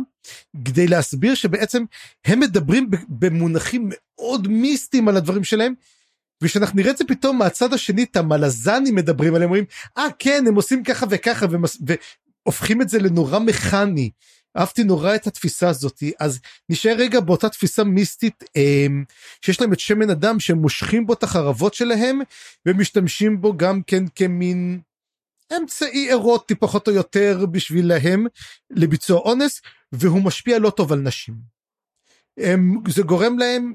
כדי להסביר שבעצם הם מדברים במונחים מאוד מיסטיים על הדברים שלהם, ושאנחנו נראה את זה פתאום מהצד השני, את המלזנים מדברים עליהם, אומרים, אה ah, כן, הם עושים ככה וככה, ומס... והופכים את זה לנורא מכני, אהבתי נורא את התפיסה הזאת, אז נשאר רגע באותה תפיסה מיסטית, אה, שיש להם את שמן אדם, שהם מושכים בו את החרבות שלהם, ומשתמשים בו גם כן כמין אמצעי אירוטי, פחות או יותר בשבילהם, לביצוע אונס, והוא משפיע לא טוב על נשים. אה, זה גורם להם,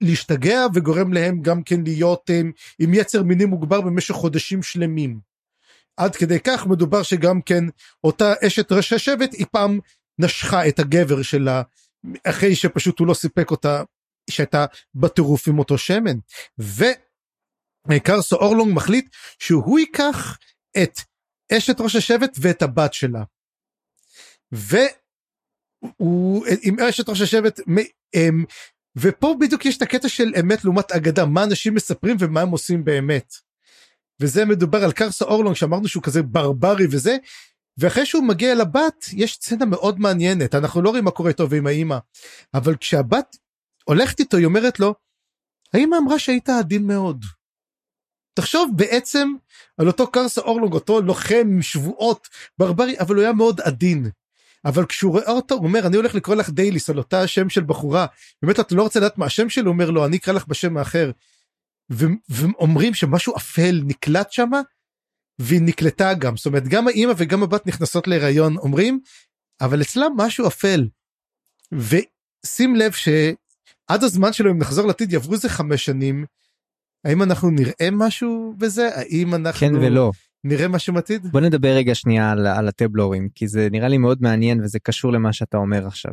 להשתגע וגורם להם גם כן להיות הם, עם יצר מיני מוגבר במשך חודשים שלמים. עד כדי כך מדובר שגם כן אותה אשת ראש השבט היא פעם נשכה את הגבר שלה אחרי שפשוט הוא לא סיפק אותה שהייתה בטירוף עם אותו שמן. וקרסה אורלונג מחליט שהוא ייקח את אשת ראש השבט ואת הבת שלה. והוא עם אשת ראש השבט הם ופה בדיוק יש את הקטע של אמת לעומת אגדה, מה אנשים מספרים ומה הם עושים באמת. וזה מדובר על קרסה אורלונג, שאמרנו שהוא כזה ברברי וזה, ואחרי שהוא מגיע לבת, יש צנה מאוד מעניינת, אנחנו לא רואים מה קורה איתו ועם האמא, אבל כשהבת הולכת איתו, היא אומרת לו, האמא אמרה שהיית עדין מאוד. תחשוב בעצם על אותו קרסה אורלונג, אותו לוחם עם שבועות ברברי, אבל הוא היה מאוד עדין. אבל כשהוא רואה אותו, הוא אומר, אני הולך לקרוא לך דייליס, על אותה השם של בחורה, באמת אתה לא רוצה לדעת מה השם שלו, הוא אומר לו, אני אקרא לך בשם האחר, ו- ואומרים שמשהו אפל נקלט שם, והיא נקלטה גם, זאת אומרת, גם האמא וגם הבת נכנסות להיריון, אומרים, אבל אצלם משהו אפל, ושים לב שעד הזמן שלו, אם נחזור לעתיד, יעברו איזה חמש שנים, האם אנחנו נראה משהו בזה? האם אנחנו... כן ולא. נראה משהו מתיד? בוא נדבר רגע שנייה על, על הטבלורים, כי זה נראה לי מאוד מעניין, וזה קשור למה שאתה אומר עכשיו.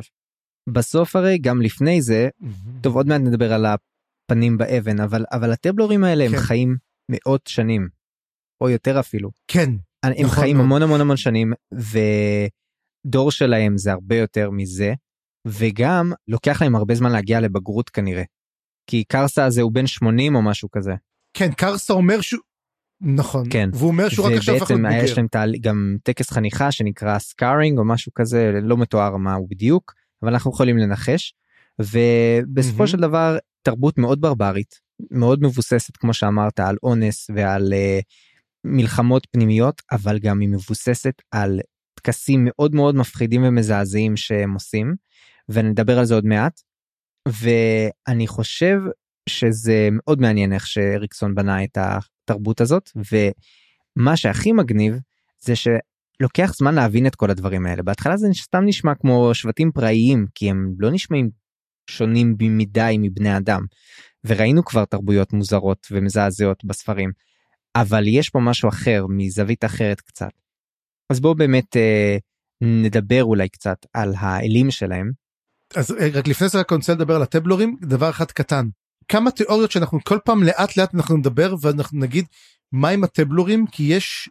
בסוף הרי, גם לפני זה, mm-hmm. טוב, עוד מעט נדבר על הפנים באבן, אבל, אבל הטבלורים האלה, כן. הם חיים מאות שנים, או יותר אפילו. כן. הם נכון, חיים נכון. המון המון המון שנים, ודור שלהם זה הרבה יותר מזה, וגם לוקח להם הרבה זמן להגיע לבגרות כנראה, כי קרסה הזה הוא בן שמונים או משהו כזה. כן, קרסה אומר שהוא, נכון. כן. והוא אומר שהוא רק עכשיו ובעצם יש להם גם טקס חניכה שנקרא סקארינג או משהו כזה, לא מתואר מה הוא בדיוק, אבל אנחנו יכולים לנחש, ובסופו mm-hmm. של דבר תרבות מאוד ברברית, מאוד מבוססת כמו שאמרת על אונס ועל uh, מלחמות פנימיות, אבל גם היא מבוססת על טקסים מאוד מאוד מפחידים ומזעזעים שהם עושים, ונדבר על זה עוד מעט, ואני חושב שזה מאוד מעניין איך שריקסון בנה את התרבות הזאת, ומה שהכי מגניב זה שלוקח זמן להבין את כל הדברים האלה, בהתחלה זה סתם נשמע כמו שבטים פראיים, כי הם לא נשמעים שונים במדי מבני אדם, וראינו כבר תרבויות מוזרות ומזעזעות בספרים, אבל יש פה משהו אחר, מזווית אחרת קצת. אז בואו באמת אה, נדבר אולי קצת על האלים שלהם. אז רק לפני זה רק אני רוצה לדבר על הטבלורים, דבר אחד קטן. כמה תיאוריות שאנחנו כל פעם לאט לאט אנחנו נדבר, ואנחנו נגיד מה עם הטבלורים, כי יש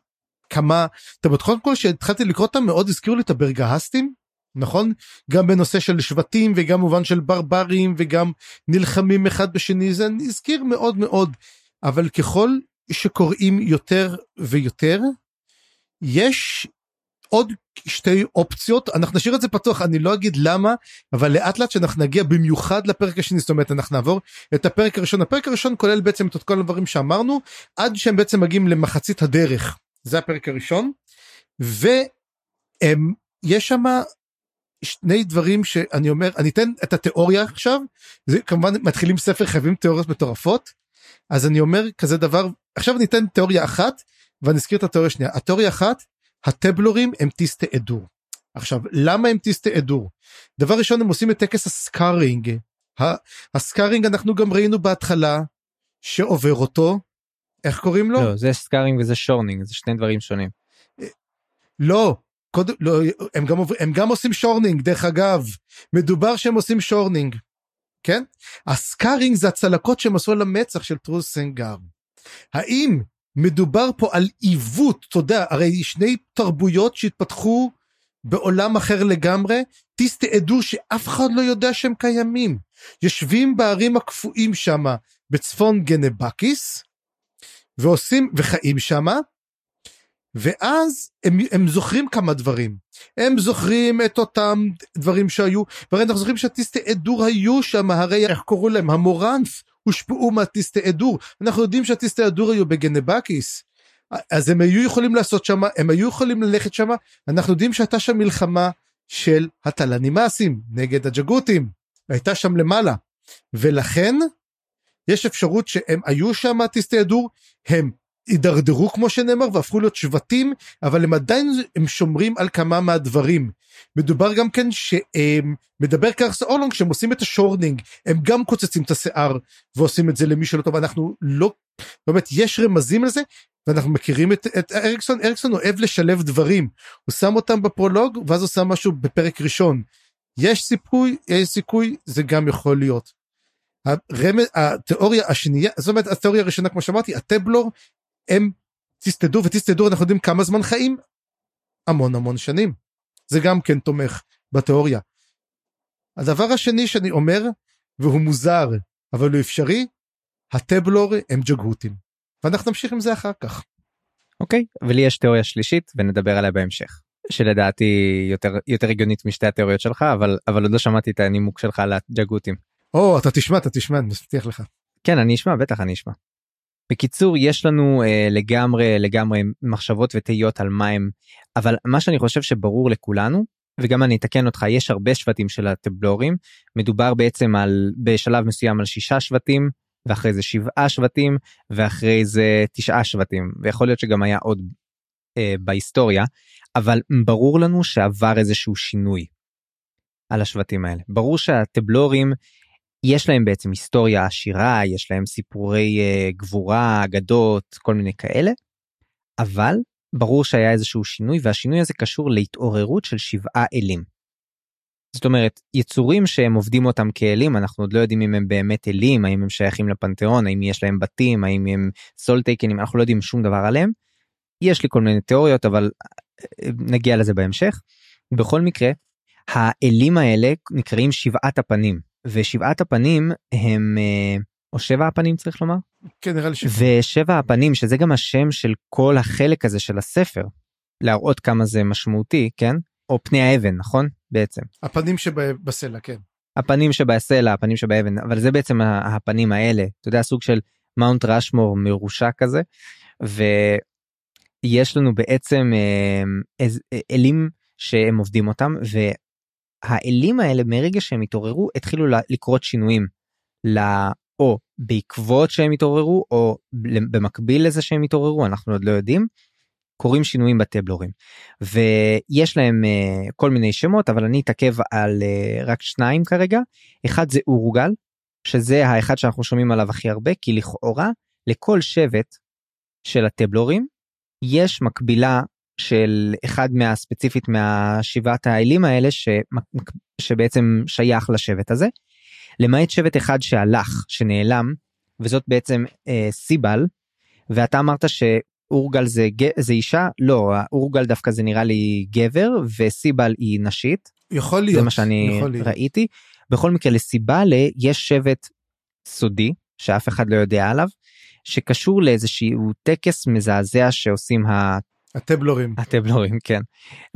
כמה, אתה בתחום כל שהתחלתי לקרוא אותם, מאוד הזכירו לי את הברגהסטים, נכון? גם בנושא של שבטים, וגם מובן של ברברים, וגם נלחמים אחד בשני, זה נזכיר מאוד מאוד, אבל ככל שקוראים יותר ויותר, יש עוד שתי אופציות, אנחנו נשאיר את זה פתוח, אני לא אגיד למה, אבל לאט לאט שאנחנו נגיע במיוחד לפרק השני, זאת אומרת אנחנו נעבור את הפרק הראשון, הפרק הראשון כולל בעצם את כל הדברים שאמרנו, עד שהם בעצם מגיעים למחצית הדרך, זה הפרק הראשון, ויש שם שני דברים שאני אומר, אני אתן את התיאוריה עכשיו, זה כמובן מתחילים ספר, חייבים תיאוריות מטורפות, אז אני אומר כזה דבר, עכשיו אני אתן תיאוריה אחת, ואני אזכיר את התיאוריה שנייה, התיאוריה אחת, הטבלורים הם טיסטי עדור. עכשיו, למה הם טיסטי עדור? דבר ראשון, הם עושים את טקס הסקארינג, הסקארינג אנחנו גם ראינו בהתחלה, שעובר אותו, איך קוראים לו? לא, זה סקארינג וזה שורנינג, זה שני דברים שונים. לא, קודם, לא, הם גם, הם גם עושים שורנינג, דרך אגב, מדובר שהם עושים שורנינג, כן? הסקארינג זה הצלקות שהם עשו על המצח של טרוס סנגר. האם מדובר פה על עיוות, אתה יודע, הרי שני תרבויות שהתפתחו בעולם אחר לגמרי, טיסטי עדור שאף אחד לא יודע שהם קיימים, יושבים בערים הקפואים שם, בצפון גנבקיס, ועושים, וחיים שם, ואז הם, הם זוכרים כמה דברים, הם זוכרים את אותם דברים שהיו, והרי אנחנו זוכרים שהטיסטי עדור היו שם, הרי איך קוראו להם, המורנף, הושפעו מהטיסטי עדור, אנחנו יודעים שהטיסטי עדור היו בגנבקיס, אז הם היו יכולים לעשות שם, הם היו יכולים ללכת שם, אנחנו יודעים שהייתה שם מלחמה של הטלנימאסים, נגד הג'גותים, הייתה שם למעלה, ולכן, יש אפשרות שהם היו שם הטיסטי עדור, הם הידרדרו כמו שנאמר, והפכו להיות שבטים, אבל הם עדיין הם שומרים על כמה מהדברים, מדובר גם כן שמדבר קרס אולונג, שהם עושים את השורנינג, הם גם קוצצים את השיער, ועושים את זה למי שלא טוב, אנחנו לא, באמת יש רמזים לזה, ואנחנו מכירים את, את אריקסון, אריקסון אוהב לשלב דברים, הוא שם אותם בפרולוג, ואז הוא שם משהו בפרק ראשון, יש סיכוי, יש סיכוי, זה גם יכול להיות, הרמז, התיאוריה השנייה, זאת אומרת, התיאוריה הראשונה, כמו שאמרתי, הטבלור, הם תסתדו ותסתדו, אנחנו יודעים כמה זמן חיים, המון המון שנים, זה גם כן תומך בתיאוריה. הדבר השני שאני אומר, והוא מוזר, אבל הוא אפשרי, הטבלור הם ג'גהותים, ואנחנו נמשיך עם זה אחר כך. אוקיי, okay, ולי יש תיאוריה שלישית, ונדבר עליה בהמשך, שלדעתי יותר, יותר הגיונית משתי התיאוריות שלך, אבל, אבל עוד לא שמעתי את הנימוק שלך על הג'גהותים. או, oh, אתה תשמע, אתה תשמע, אני מבטיח לך. כן, אני אשמע, בטח אני אשמע. בקיצור, יש לנו אה, לגמרי, לגמרי מחשבות ותהיות על מה הם, אבל מה שאני חושב שברור לכולנו, וגם אני אתקן אותך, יש הרבה שבטים של הטבלורים, מדובר בעצם על, בשלב מסוים על שישה שבטים, ואחרי זה שבעה שבטים, ואחרי זה תשעה שבטים, ויכול להיות שגם היה עוד אה, בהיסטוריה, אבל ברור לנו שעבר איזשהו שינוי על השבטים האלה. ברור שהטבלורים, יש להם בעצם היסטוריה עשירה, יש להם סיפורי uh, גבורה, אגדות, כל מיני כאלה, אבל ברור שהיה איזשהו שינוי, והשינוי הזה קשור להתעוררות של שבעה אלים. זאת אומרת, יצורים שהם עובדים אותם כאלים, אנחנו עוד לא יודעים אם הם באמת אלים, האם הם שייכים לפנתיאון, האם יש להם בתים, האם הם סולטייקנים, אנחנו לא יודעים שום דבר עליהם. יש לי כל מיני תיאוריות, אבל נגיע לזה בהמשך. בכל מקרה, האלים האלה נקראים שבעת הפנים, ושבעת הפנים הם או שבע הפנים צריך לומר? כן, נראה לי שבע. ושבע הפנים, שזה גם השם של כל החלק הזה של הספר, להראות כמה זה משמעותי, כן? או פני האבן, נכון? בעצם. הפנים שבסלע, כן. הפנים שבסלע, הפנים שבאבן, אבל זה בעצם הפנים האלה, אתה יודע, סוג של מאונט רשמור מרושע כזה, ויש לנו בעצם אלים שהם עובדים אותם, והאלים האלה מרגע שהם התעוררו, התחילו לקרות שינויים, או בעקבות שהם התעוררו, או במקביל לזה שהם התעוררו, אנחנו עוד לא יודעים, קוראים שינויים בטבלורים, ויש להם uh, כל מיני שמות, אבל אני אתעכב על uh, רק שניים כרגע. אחד זה אורוגל, שזה האחד שאנחנו שומעים עליו הכי הרבה, כי לכאורה לכל שבט של הטבלורים, יש מקבילה של אחד מהספציפית מהשבעת האלים האלה, ש... שבעצם שייך לשבט הזה, למעט שבט אחד שהלך, שנעלם, וזאת בעצם uh, סיבל, ואתה אמרת ש... אורגל זה, זה אישה? לא, אורגל דווקא זה נראה לי גבר, וסיבל היא נשית. יכול להיות. זה מה שאני ראיתי. להיות. בכל מקרה, לסיבל יש שבט סודי, שאף אחד לא יודע עליו, שקשור לאיזשהו טקס מזעזע שעושים ה... הטבלורים. הטבלורים, כן.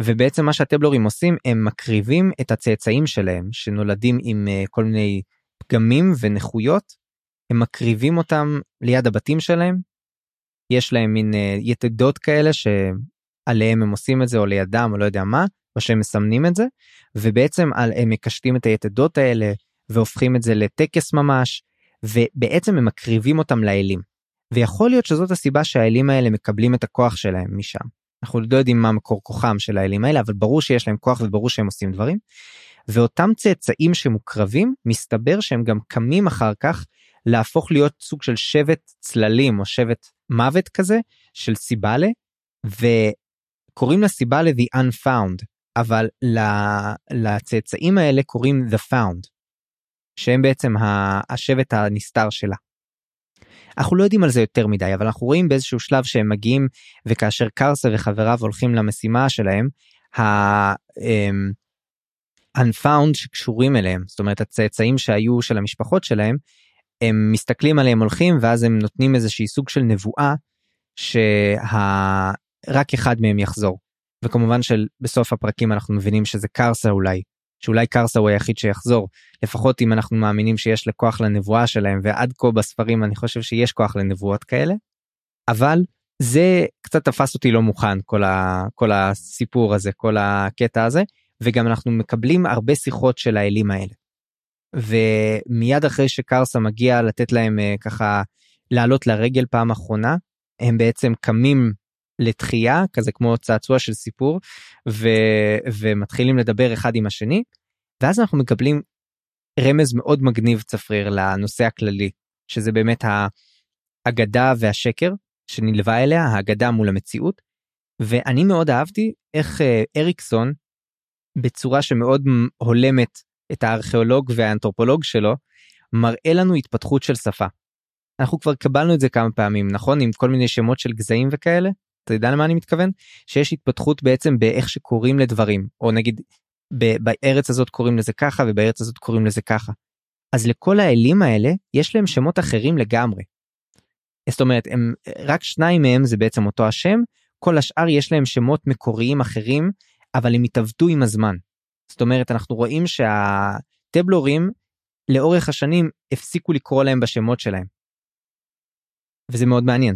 ובעצם מה שהטבלורים עושים, הם מקריבים את הצאצאים שלהם, שנולדים עם כל מיני פגמים ונכויות, הם מקריבים אותם ליד הבתים שלהם, יש להם מין יתדות כאלה שעליהם הם עושים את זה, או לידם, או לא יודע מה, או שהם מסמנים את זה, ובעצם הם מקשטים את היתדות האלה, והופכים את זה לטקס ממש, ובעצם הם מקריבים אותם לאלים. ויכול להיות שזאת הסיבה שהאלים האלה מקבלים את הכוח שלהם משם. אנחנו לא יודעים מה מקור כוחם של האלים האלה, אבל ברור שיש להם כוח, וברור שהם עושים דברים. ואותם צאצאים שמוקרבים, מסתבר שהם גם קמים אחר כך, להפוך להיות סוג של שבט צללים, או שבט מוות כזה, של סיבלה, וקוראים לסיבלה the unfound, אבל לצאצאים האלה קוראים the found, שהם בעצם השבט הנסתר שלה. אנחנו לא יודעים על זה יותר מדי, אבל אנחנו רואים באיזשהו שלב שהם מגיעים, וכאשר קרסה וחבריו הולכים למשימה שלהם, ה-unfound שקשורים אליהם, זאת אומרת הצאצאים שהיו של המשפחות שלהם, הם מסתכלים עליהם הולכים, ואז הם נותנים איזושהי סוג של נבואה, שרק אחד מהם יחזור. וכמובן שבסוף הפרקים אנחנו מבינים שזה קרסה אולי, שאולי קרסה הוא היחיד שיחזור, לפחות אם אנחנו מאמינים שיש לכוח לנבואה שלהם, ועד כה בספרים אני חושב שיש כוח לנבואות כאלה, אבל זה קצת תפס אותי לא מוכן, כל, ה, כל הסיפור הזה, כל הקטע הזה, וגם אנחנו מקבלים הרבה שיחות של האלים האלה. ומיד אחרי שקרסה מגיע לתת להם ככה לעלות לרגל פעם אחרונה, הם בעצם קמים לתחייה, כזה כמו צעצוע של סיפור, ו- ומתחילים לדבר אחד עם השני, ואז אנחנו מקבלים רמז מאוד מגניב צפריר לנושא הכללי, שזה באמת האגדה והשקר שנלווה אליה, האגדה מול המציאות, ואני מאוד אהבתי איך אריקסון, בצורה שמאוד הולמת, את הארכיאולוג והאנתרופולוג שלו, מראה לנו התפתחות של שפה. אנחנו כבר קבלנו את זה כמה פעמים, נכון? עם כל מיני שמות של גזעים וכאלה, אתה יודע למה אני מתכוון? שיש התפתחות בעצם באיך שקוראים לדברים, או נגיד, ב- בארץ הזאת קוראים לזה ככה, ובארץ הזאת קוראים לזה ככה. אז לכל האלים האלה, יש להם שמות אחרים לגמרי. זאת אומרת, הם, רק שניים מהם זה בעצם אותו השם, כל השאר יש להם שמות מקוריים אחרים, אבל הם התעבדו עם הזמן. זאת אומרת, אנחנו רואים שהטבלורים לאורך השנים הפסיקו לקרוא להם בשמות שלהם. וזה מאוד מעניין.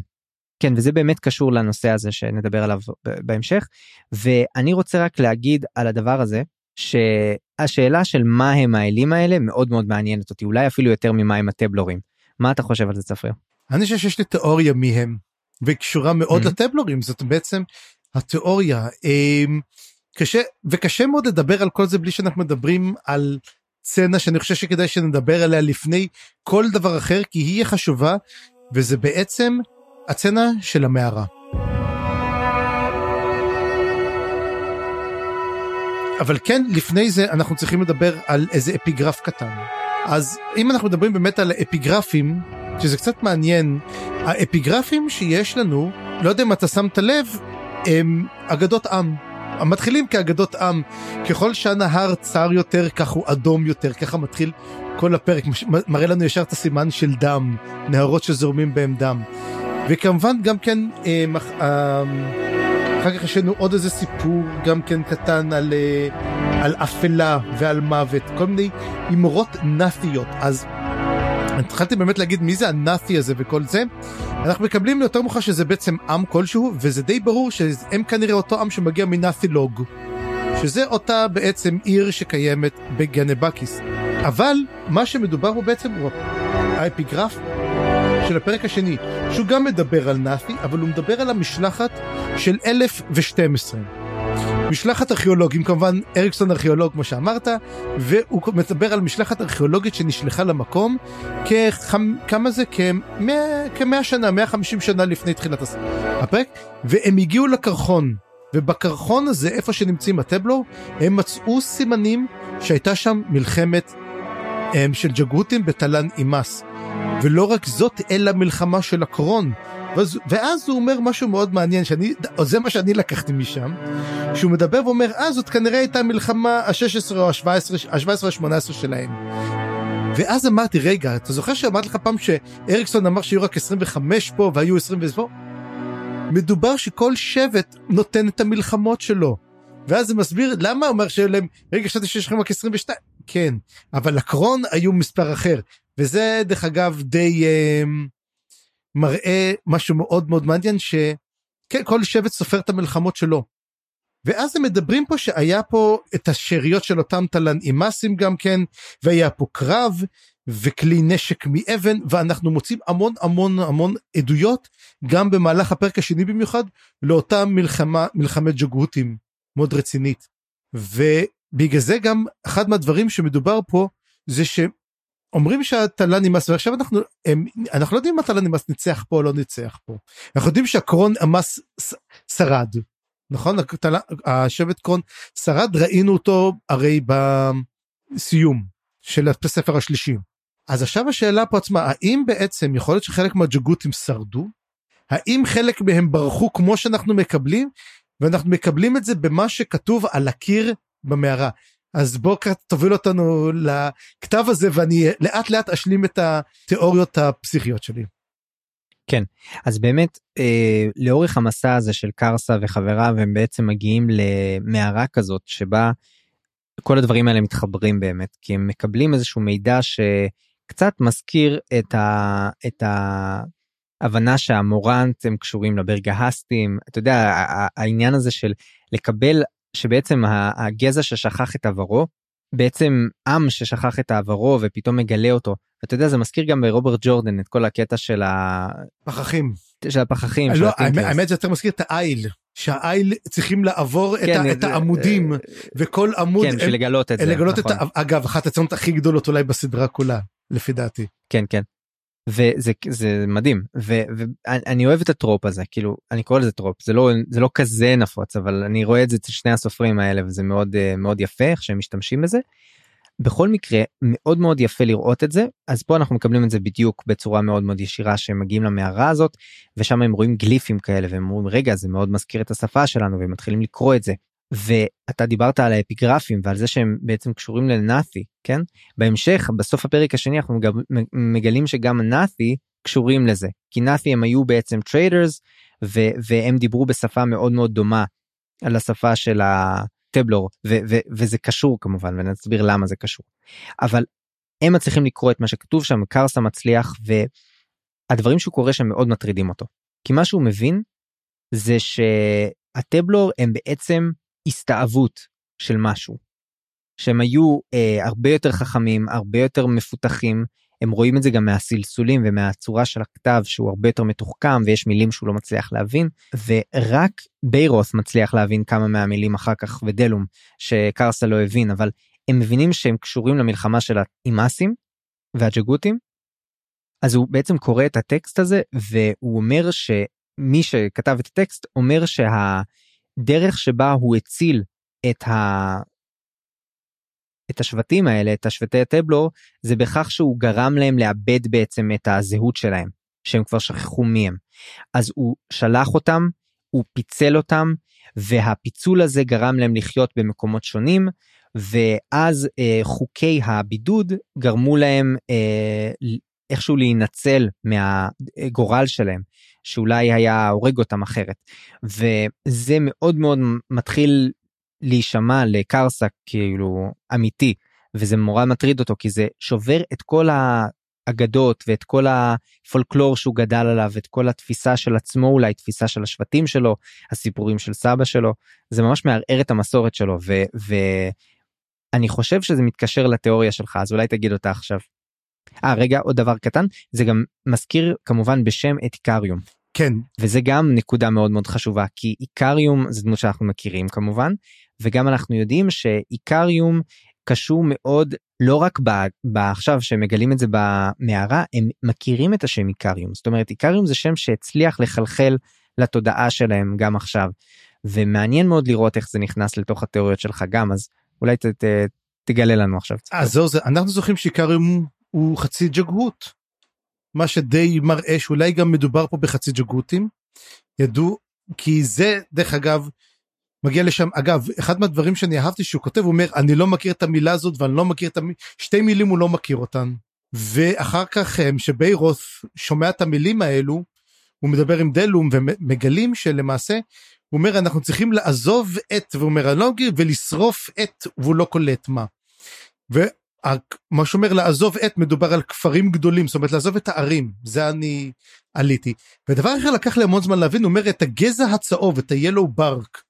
כן, וזה באמת קשור לנושא הזה שנדבר עליו בהמשך. ואני רוצה רק להגיד על הדבר הזה, שהשאלה של מה הם האלים האלה מאוד מאוד מעניינת אותי, אולי אפילו יותר ממה הם הטבלורים. מה אתה חושב על זה צפריר? אני חושב שיש לי תיאוריה מי הם, וקשורה מאוד לטבלורים, זאת בעצם התיאוריה... קשה, וקשה מאוד לדבר על כל זה בלי שאנחנו מדברים על צנה שאני חושב שכדאי שנדבר עליה לפני כל דבר אחר, כי היא חשובה, וזה בעצם הצנה של המערה. אבל כן, לפני זה אנחנו צריכים לדבר על איזה אפיגרף קטן. אז אם אנחנו מדברים באמת על אפיגרפים, שזה קצת מעניין, האפיגרפים שיש לנו, לא יודע אם אתה שמת לב, הם אגדות עם. מתחילים כאגדות עם, ככל שהנהר צר יותר כך הוא אדום יותר, ככה מתחיל כל הפרק, מראה לנו ישר את הסימן של דם, נהרות שזורמים בהם דם, וכמובן גם כן אה, אה, אחר כך ישנו עוד איזה סיפור גם כן קטן על, אה, על אפלה ועל מוות, כל מיני אמרות נאפיות. אז התחלתי באמת להגיד מי זה הנאפי הזה וכל זה, אנחנו מקבלים יותר מוכר שזה בעצם עם כלשהו, וזה די ברור שהם כנראה אותו עם שמגיע מנאפילוג, שזה אותה בעצם עיר שקיימת בגנבקיס. אבל מה שמדובר הוא בעצם הוא האפיגרף של הפרק השני, שהוא גם מדבר על נאפי, אבל הוא מדבר על המשלחת של אלף ושתים עשרה, משלחת ארכיאולוגים, כמובן אריקסון ארכיאולוג כמו שאמרת, והוא מדבר על משלחת ארכיאולוגית שנשלחה למקום כמה זה? כמאה שנה, מאה וחמישים שנה לפני תחילת הפרק, והם הגיעו לקרחון, ובקרחון הזה איפה שנמצאים הטבלו, הם מצאו סימנים שהייתה שם מלחמת של ג'גותים בטלן אימס, ולא רק זאת אלא מלחמה של הקרון. ואז, ואז הוא אומר משהו מאוד מעניין, שאני, או זה מה שאני לקחתי משם, שהוא מדבר ואומר, אה, זאת כנראה הייתה מלחמה ה-שש עשרה או ה-שבע עשרה, ה-שמונה עשרה שלהם. ואז אמרתי, רגע, אתה זוכר שאמרת לך פעם שאריקסון אמר שיהיו רק עשרים וחמש פה, והיו עשרים וחמש פה? מדובר שכל שבט נותן את המלחמות שלו. ואז זה מסביר, למה אומר שלהם, רגע, שאתה שיש רק עשרים ושתיים? כן, אבל לקרון היו מספר אחר. וזה, דרך אגב, די... מראה משהו מאוד מאוד מעניין, שכל שבט סופר את המלחמות שלו. ואז הם מדברים פה שהיה פה את השאריות של אותם טלן אימאסים גם כן, והיה פה קרב וכלי נשק מאבן, ואנחנו מוצאים המון המון המון עדויות גם במהלך הפרק השני במיוחד לאותה מלחמה, מלחמת ג'גותים מאוד רצינית. ובגלל זה גם אחד מהדברים שמדובר פה זה ש אומרים שהטלן אימס, ועכשיו אנחנו, הם, אנחנו לא יודעים אם הטלן אימס ניצח פה או לא ניצח פה. אנחנו יודעים שהקרון אימס שרד, נכון? הטל, השבט קרון שרד, ראינו אותו הרי בסיום של הספר השלישי. אז עכשיו השאלה פה עצמה, האם בעצם יכול להיות שחלק מהג'גותים שרדו? האם חלק מהם ברחו כמו שאנחנו מקבלים? ואנחנו מקבלים את זה במה שכתוב על הקיר במערה. אז בוא תוביל אותנו לכתב הזה, ואני לאט לאט אשלים את התיאוריות הפסיכיות שלי. כן, אז באמת, אה, לאורך המסע הזה של קרסה וחבריו, הם בעצם מגיעים למערה כזאת, שבה כל הדברים האלה מתחברים באמת, כי הם מקבלים איזשהו מידע שקצת מזכיר את ה... את ה... הבנה שהמורנט הם קשורים לברגהסטים, אתה יודע, העניין הזה של לקבל... שבעצם הגזע ששכח את עברו, בעצם עם ששכח את העברו ופתאום מגלה אותו, אתה יודע, זה מזכיר גם ברוברט ג'ורדן את כל הקטע של הפחחים, של הפחחים, לא, האמת זה יותר מזכיר את העיל, שהעיל צריכים לעבור כן, את, את העמודים, וכל עמוד, כן, בשביל לגלות את זה, לגלות נכון. את, אגב, אחת הצונות הכי גדולות אולי בסדרה כולה, לפי דעתי. כן, כן. וזה זה מדהים, ואני אוהב את הטרופ הזה, כאילו, אני קורא לזה טרופ, זה לא, זה לא כזה נפוץ, אבל אני רואה את זה אצל שני הסופרים האלה, וזה מאוד, מאוד יפה, איך שהם משתמשים בזה. בכל מקרה, מאוד מאוד יפה לראות את זה, אז פה אנחנו מקבלים את זה בדיוק בצורה מאוד מאוד ישירה, שהם מגיעים למערה הזאת, ושם הם רואים גליפים כאלה, והם רואים, רגע, זה מאוד מזכיר את השפה שלנו, והם מתחילים לקרוא את זה. ואתה דיברת על האפיגרפים ועל זה שהם בעצם קשורים לנאפי, כן? בהמשך, בסוף הפרק השני אנחנו מגלים שגם נאפי קשורים לזה, כי נאפי הם היו בעצם טריידרס, והם דיברו בשפה מאוד מאוד דומה על השפה של הטבלור, וזה קשור כמובן, ונסביר למה זה קשור. אבל הם מצליחים לקרוא את מה שכתוב שם, קרסה מצליח, והדברים שהוא קורא שם מאוד מטרידים אותו. כי מה שהוא מבין זה שהטבלור הם בעצם הסתאבות של משהו, שהם היו אה, הרבה יותר חכמים, הרבה יותר מפותחים, הם רואים את זה גם מהסלסולים ומהצורה של הכתב שהוא הרבה יותר מתוחכם, ויש מילים שהוא לא מצליח להבין, ורק ביירוס מצליח להבין כמה מהמילים אחר כך ודלום, שקרסה לא הבין, אבל הם מבינים שהם קשורים למלחמה של האימאסים והג'גותים, אז הוא בעצם קורא את הטקסט הזה, והוא אומר שמי שכתב את הטקסט, אומר שה... דרך שבה הוא הציל את ה את השבטים האלה, את השבטי הטבלור, זה בכך שהוא גרם להם לאבד בעצם את הזהות שלהם, שהם כבר שכחו מי הם. אז הוא שלח אותם, הוא פיצל אותם, והפיצול הזה גרם להם לחיות במקומות שונים, ואז אה, חוקי הבידוד גרמו להם אה, איכשהו להינצל מהגורל שלהם, שאולי היה הורג אותם אחרת. וזה מאוד מאוד מתחיל להישמע לקרסה כאילו אמיתי, וזה מורה מטריד אותו, כי זה שובר את כל האגדות, ואת כל הפולקלור שהוא גדל עליו, את כל התפיסה של עצמו, אולי תפיסה של השבטים שלו, הסיפורים של סבא שלו, זה ממש מערער את המסורת שלו, ואני חושב שזה מתקשר לתיאוריה שלך, אז אולי תגיד אותה עכשיו. אה, רגע, עוד דבר קטן, זה גם מזכיר כמובן בשם את איקריום. כן. וזה גם נקודה מאוד מאוד חשובה, כי איקריום זה דמות שאנחנו מכירים כמובן, וגם אנחנו יודעים שאיקריום קשור מאוד, לא רק בעכשיו שמגלים את זה במערה, הם מכירים את השם איקריום, זאת אומרת איקריום זה שם שהצליח לחלחל לתודעה שלהם גם עכשיו, ומעניין מאוד לראות איך זה נכנס לתוך התיאוריות שלך גם, אז אולי ת, ת, תגלה לנו עכשיו. אז זהו, אנחנו זוכרים שאיקריום הוא חצי ג'גהות, מה שדי מראה שאולי גם מדובר פה בחצי ג'גהותים, ידעו, כי זה דרך אגב, מגיע לשם, אגב, אחד מהדברים שאני אהבתי שהוא כותב, הוא אומר, אני לא מכיר את המילה הזאת, ואני לא מכיר את המילה, שתי מילים הוא לא מכיר אותן, ואחר כך שביירוס שומע את המילים האלו, הוא מדבר עם דלום, ומגלים שלמעשה, הוא אומר, אנחנו צריכים לעזוב את, והוא אומר, ולשרוף את, והוא לא קולט מה, ו... מה שאומר לעזוב את מדובר על כפרים גדולים, זאת אומרת לעזוב את הערים, זה אני עליתי, ודבר אחר לקח לי המון זמן להבין, הוא אומר את הגזע הצהוב, את ה-Yellow Bark,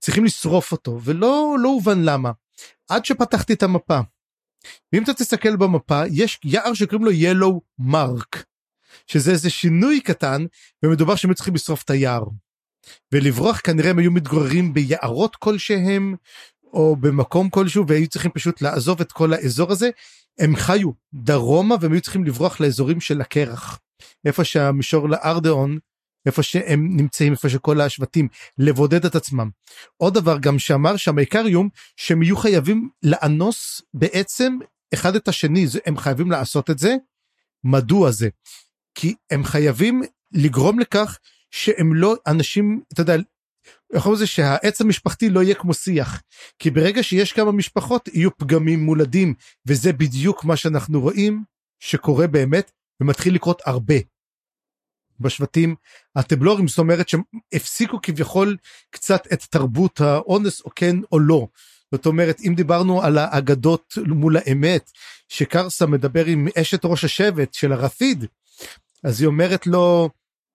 צריכים לשרוף אותו, ולא לא הובן למה, עד שפתחתי את המפה, ואם אתה תסתכל במפה, יש יער שקוראים לו Yellow Mark, שזה איזה שינוי קטן, ומדובר שהם צריכים לשרוף את היער, ולברוח כנראה הם היו מתגוררים ביערות כלשהם, או במקום כלשהו, והיו צריכים פשוט לעזוב את כל האזור הזה, הם חיו דרומה, והם היו צריכים לברוח לאזורים של הקרח, איפה שהמישור לארדאון, איפה שהם נמצאים, איפה שכל השבטים, לבודד את עצמם. עוד דבר גם שאמר שם איקריום, שהם יהיו חייבים לאנוס בעצם אחד את השני, הם חייבים לעשות את זה, מדוע זה? כי הם חייבים לגרום לכך, שהם לא אנשים, אתה יודע, יכול זה שהעץ המשפחתי לא יהיה כמו שיח, כי ברגע שיש כמה משפחות יהיו פגמים מולדים, וזה בדיוק מה שאנחנו רואים שקורה באמת, ומתחיל לקרות הרבה בשבטים הטבלורים, זאת אומרת שהם הפסיקו כביכול קצת את תרבות האונס או כן או לא, זאת אומרת אם דיברנו על האגדות מול האמת, שקרסה מדבר עם אשת ראש השבט של הרפיד, אז היא אומרת לו,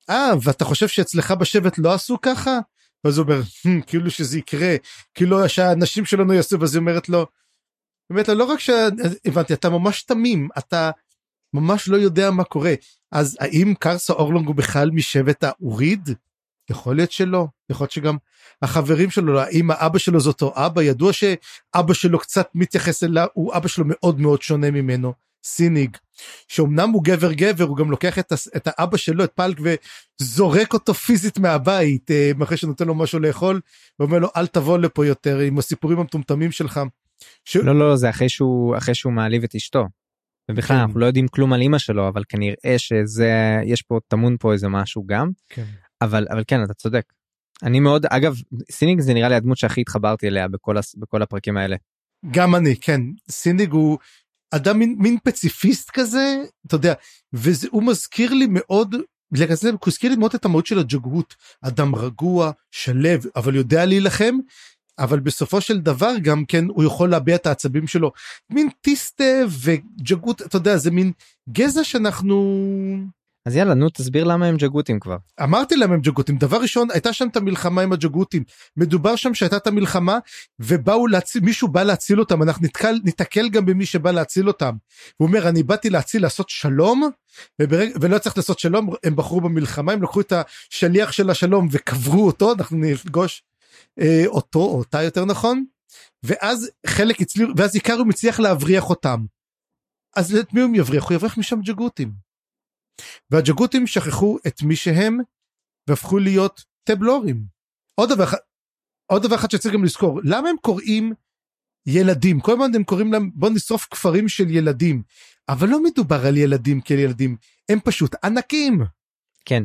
אה ואתה חושב שאצלך בשבט לא עשו ככה? ואז הוא אומר, כאילו שזה יקרה, כאילו שהאנשים שלנו יעשו, ואז היא אומרת לו, באמת, לא רק שהבנתי, אתה ממש תמים, אתה ממש לא יודע מה קורה, אז האם קרסה אורלונג הוא בכלל משבט האוריד? יכול להיות שלא, יכול להיות שגם החברים שלו, האם האבא שלו זה אותו אבא, ידוע שאבא שלו קצת מתייחס אליו, הוא אבא שלו מאוד מאוד שונה ממנו, סיניג, שאומנם הוא גבר גבר, הוא גם לוקח את, את האבא שלו, את פלק, וזורק אותו פיזית מהבית, אחרי שנותן לו משהו לאכול, ואומר לו, אל תבוא לפה יותר, עם הסיפורים המטומטמים שלך. ש... לא, לא, זה אחרי שהוא, אחרי שהוא מעליב את אשתו, ובכלל, כן. אנחנו לא יודעים כלום על אמא שלו, אבל כנראה שזה, יש פה, תמון פה איזה משהו גם, כן. אבל, אבל כן, אתה צודק. אני מאוד, אגב, סיניג זה נראה לי הדמות שהכי התחברתי אליה, בכל, בכל הפרקים האלה. גם אני, כן. סיניג הוא אדם מין, מין פציפיסט כזה, אתה יודע, והוא מזכיר לי מאוד, הוא מזכיר לי מאוד את המהות של הג'גהות, אדם רגוע, שלב, אבל יודע להילחם, אבל בסופו של דבר גם כן, הוא יכול להביע את העצבים שלו, מין טיסטה וג'גהות, אתה יודע, זה מין גזע שאנחנו... אז יאללה, נו, תסביר למה הם ג'גהותים כבר. אמרתי למה הם ג'גהותים, דבר ראשון, הייתה שם את המלחמה עם הג'גהותים, מדובר שם שהייתה את המלחמה, ומישהו בא להציל אותם, אנחנו נתקל, נתקל גם במי שבא להציל אותם, הוא אומר, אני באתי להציל, לעשות שלום, וברג, ולא צריך לעשות שלום, הם בחרו במלחמה, הם לקחו את השליח של השלום, וקברו אותו, אנחנו נפגוש אה, אותו, או אותה יותר נכון, ואז חלק הצליח, ואז עיקר הוא מצליח להבריח אותם, אז את מי הוא יבריח? הוא יבריח משם ג'גהותים. והג'גהותים שכחו את מי שהם והפכו להיות טבלורים. עוד דבר, עוד דבר אחד שצריך גם לזכור, למה הם קוראים ילדים? כל הזמן הם קוראים להם בוא נשרוף כפרים של ילדים, אבל לא מדובר על ילדים כילדים, הם פשוט ענקים. כן,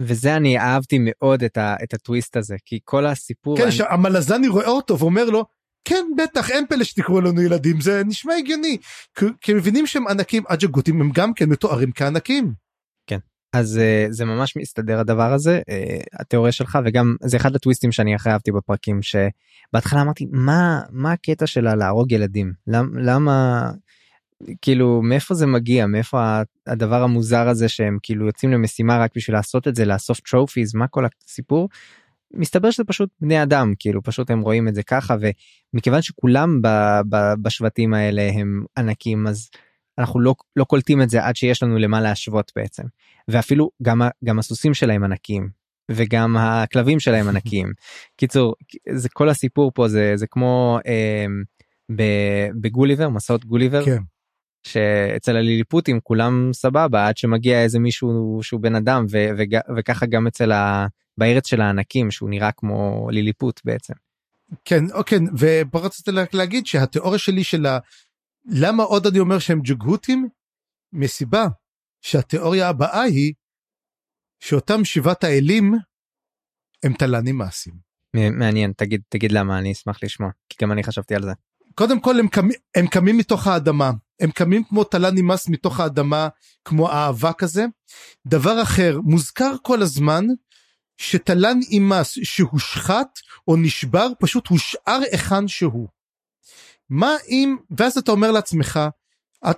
וזה אני אהבתי מאוד את, ה, את הטוויסט הזה, כי כל הסיפור... כן, אני... שהמלזני רואה אותו ואומר לו, כן, בטח, אין פלא שתקראו לנו ילדים, זה נשמע הגיוני, כי, כי מבינים שהם ענקים, הג'גותים הם גם כן מתוארים כענקים. כן, אז זה ממש מסתדר הדבר הזה, התיאוריה שלך, וגם זה אחד הטוויסטים שאני אחרי אהבתי בפרקים, שבהתחלה אמרתי, מה, מה הקטע שלה להרוג ילדים? למ, למה... כאילו, מאיפה זה מגיע? מאיפה הדבר המוזר הזה שהם כאילו יוצאים למשימה רק בשביל לעשות את זה, לאסוף טרופיז, מה כל הסיפור? מסתבר שזה פשוט בני אדם, כאילו, פשוט הם רואים את זה ככה, ומכיוון שכולם ב- ב- בשבטים האלה הם ענקים, אז אנחנו לא, לא קולטים את זה עד שיש לנו למה להשוות בעצם. ואפילו גם, גם הסוסים שלהם ענקים, וגם הכלבים שלהם ענקים. קיצור, זה, כל הסיפור פה זה, זה כמו אה, ב- בגוליבר, מסעות גוליבר. כן. שאצל הליליפוטים כולם סבבה, עד שמגיע איזה מישהו שהוא בן אדם, ו- ו- וככה גם אצל ה- בארץ של הענקים, שהוא נראה כמו ליליפוט בעצם. כן, אוקיי, ופה רציתי רק להגיד שהתיאוריה שלי של ה... למה עוד אני אומר שהם ג'גהותים? מסיבה שהתיאוריה הבאה היא, שאותם שבעת האלים, הם תלנים מעשים. מעניין, תגיד, תגיד למה, אני אשמח לשמוע, כי גם אני חשבתי על זה. קודם כל הם קמים, הם קמים מתוך האדמה, הם קמים כמו תלה נימס מתוך האדמה, כמו אהבה כזה. דבר אחר, מוזכר כל הזמן, שתלה נימס שהושחת או נשבר, פשוט הושאר איכן שהוא. מה אם, ואז אתה אומר לעצמך, את,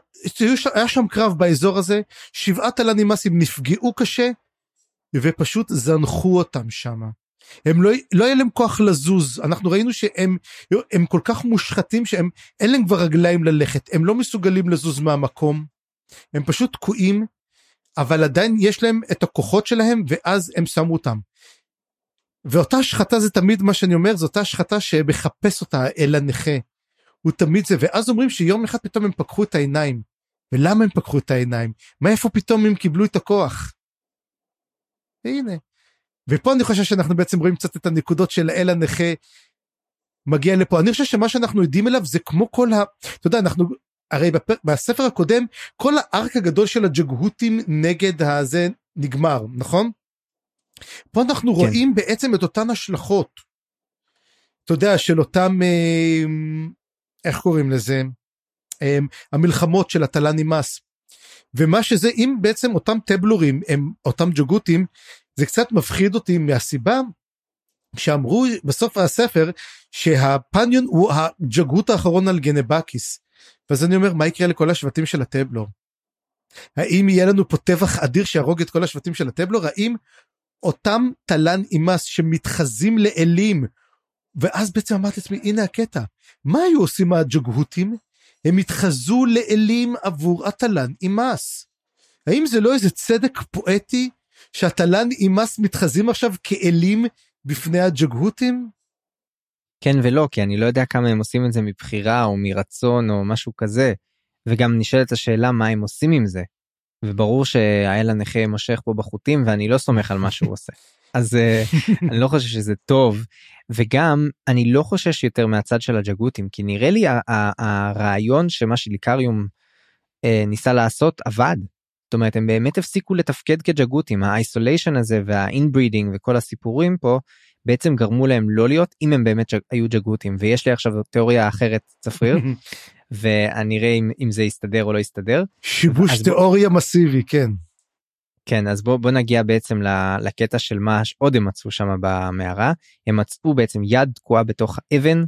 היה שם קרב באזור הזה, שבעה תלה נימסים נפגעו קשה, ופשוט זנחו אותם שם. הם לא, לא היה להם כוח לזוז, אנחנו ראינו שהם הם כל כך מושחתים שהם אין להם כבר רגליים ללכת, הם לא מסוגלים לזוז מהמקום, הם פשוט תקועים, אבל עדיין יש להם את הכוחות שלהם, ואז הם שמו אותם. ואותה שחטה זה תמיד מה שאני אומר, זו אותה שחטה שמחפש אותה אל הנכה, הוא תמיד זה, ואז אומרים שיום אחד פתאום הם פקחו את העיניים, ולמה הם פקחו את העיניים? מה איפה פתאום הם קיבלו את הכוח? והנה. ופה אני חושב שאנחנו בעצם רואים קצת את הנקודות של האל הנכה מגיע לפה. אני חושב שמה שאנחנו יודעים אליו זה כמו כל ה... אתה יודע, אנחנו... הרי בפר... בספר הקודם, כל הארק הגדול של הג'גהותים נגד הזה נגמר, נכון? פה אנחנו כן. רואים בעצם את אותן השלכות. אתה יודע, של אותם... איך קוראים לזה? המלחמות של התלה נימס. ומה שזה, אם בעצם אותם טבלורים, הם, אותם ג'גהותים, זה קצת מפחיד אותי מהסיבה שאמרו בסוף הספר שהפניון הוא הג'גהות האחרון על גנבקיס, ואז אני אומר מה יקרה לכל השבטים של הטבלור? האם יהיה לנו פה טבח אדיר שירוג את כל השבטים של הטבלור? האם אותם תלן אימס שמתחזים לאלים? ואז בעצם אמרתי לעצמי, הנה הקטע, מה היו עושים הג'גהותים? הם התחזו לאלים עבור התלן אימס. האם זה לא איזה צדק פואטי שהתלן אימס מתחזים עכשיו כאלים בפני הג'גהותים? כן ולא, כי אני לא יודע כמה הם עושים את זה מבחירה או מרצון או משהו כזה, וגם נשאלת השאלה מה הם עושים עם זה, וברור שהאל הנכה מושך פה בחוטים, ואני לא סומך על מה שהוא עושה, אז אני לא חושב שזה טוב, וגם אני לא חושש יותר מהצד של הג'גהותים, כי נראה לי הרעיון שמה שליקריום ניסה לעשות עבד, זאת אומרת, הם באמת הפסיקו לתפקד כג'גהותים, האיסוליישן הזה והאינברידינג וכל הסיפורים פה, בעצם גרמו להם לא להיות, אם הם באמת היו ג'גהותים, ויש לי עכשיו תיאוריה אחרת צפריר, ואני אראה אם, אם זה יסתדר או לא יסתדר. שיבוש תיאוריה בוא... מסיבי, כן. כן, אז בוא, בוא נגיע בעצם לקטע של מה שעוד הם מצאו שם במערה, הם מצאו בעצם יד תקועה בתוך האבן,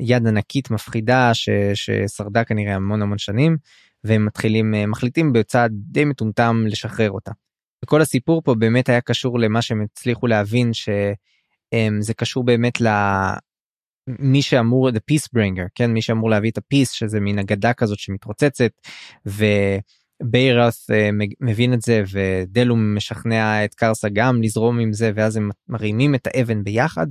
יד ענקית מפחידה, ש, ששרדה כנראה המון המון שנים, והם מתחילים, מחליטים בצעד די מטומטם לשחרר אותה. וכל הסיפור פה באמת היה קשור למה שהם הצליחו להבין, שזה קשור באמת למי שאמור, the peace bringer, כן? מי שאמור להביא את ה-peace, שזה מין אגדה כזאת שמתרוצצת, וביירת מבין את זה, ודלום משכנע את קרסה גם לזרום עם זה, ואז הם מרימים את האבן ביחד,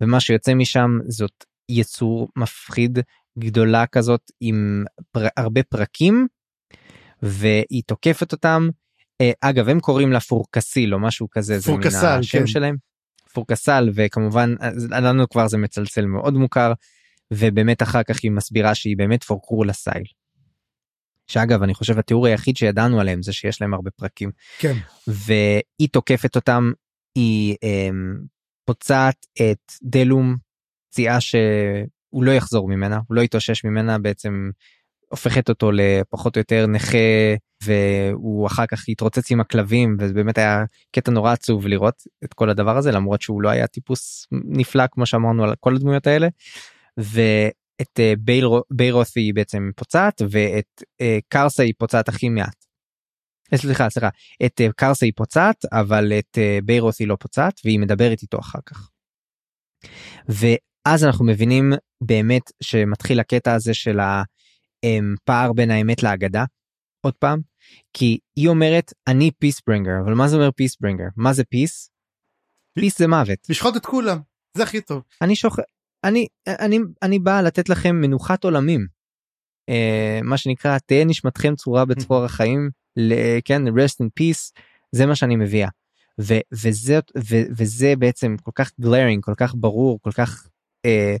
ומה שיוצא משם זאת יצור מפחיד גדולה כזאת עם פר... הרבה פרקים, והיא תוקפת אותם. אגב, הם קוראים לה פורקסיל או משהו כזה, פורקסל, זה מן השם כן. שלהם. פורקסל, וכמובן, לנו כבר זה מצלצל מאוד מוכר, ובאמת אחר כך היא מסבירה שהיא באמת פורקור לסייל. שאגב, אני חושב, התיאור היחיד שידענו עליהם, זה שיש להם הרבה פרקים. כן. והיא תוקפת אותם, היא פוצעת את דלום, פציעה שהוא לא יחזור ממנה, הוא לא יתאושש ממנה, בעצם הופכת אותו לפחות או יותר נכה, והוא אחר כך התרוצץ עם הכלבים, וזה באמת היה קטע נורא עצוב לראות את כל הדבר הזה, למרות שהוא לא היה טיפוס נפלא, כמו שאמרנו על כל הדמויות האלה, ואת ביירוס היא בעצם פוצעת, ואת קרסה היא פוצעת הכי מעט. סליחה, סליחה, את קרסה היא פוצעת, אבל את ביירוס היא לא פוצעת, והיא מדברת איתו אחר כך. ואז אנחנו מבינים באמת שמתחיל הקטע הזה של ה... פער בין האמת להגדה, עוד פעם, כי היא אומרת, אני פיסברינגר, אבל מה זה אומר פיסברינגר? מה זה פיס? פיס זה מוות. לשחוט את כולם, זה הכי טוב. אני שוח... אני, אני, אני בא לתת לכם מנוחת עולמים, uh, מה שנקרא, תהיה נשמתכם צורה בצרור החיים, ל- כן, rest in peace, זה מה שאני מביאה, ו- וזה, ו- וזה בעצם כל כך glaring, כל כך ברור, כל כך... Uh,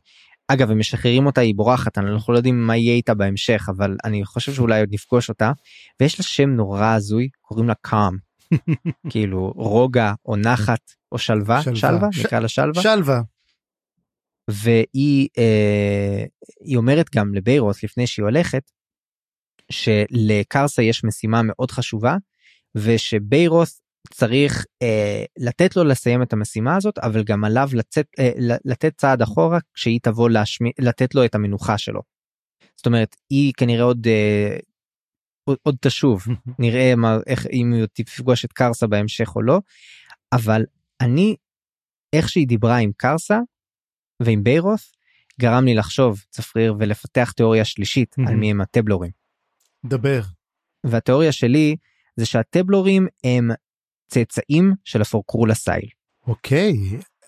אגב, הם משחררים אותה, היא בורחת, אנחנו לא יודעים מה יהיה איתה בהמשך, אבל אני חושב שאולי עוד נפגוש אותה, ויש לה שם נורא הזוי, קוראים לה קאם, כאילו רוגע או נחת או שלווה, שלווה, נקרא לה שלווה, שלווה, והיא אה, היא אומרת גם לביירוס לפני שהיא הולכת, שלקרסה יש משימה מאוד חשובה, ושביירוס צריך אה, לתת לו לסיים את המשימה הזאת, אבל גם עליו לצאת, אה, לתת צעד אחורה, כשהיא תבוא להשמי, לתת לו את המנוחה שלו. זאת אומרת, היא כנראה עוד, אה, עוד, עוד תשוב, נראה מה, איך, אם היא תפגוש את קרסה בהמשך או לא, אבל אני, איך שהיא דיברה עם קרסה, ועם ביירוס, גרם לי לחשוב, צפריר, ולפתח תיאוריה שלישית, על מי הם הטבלורים. דבר. והתיאוריה שלי, זה שהטבלורים הם, צאצאים של הפורקרול הסייל. אוקיי,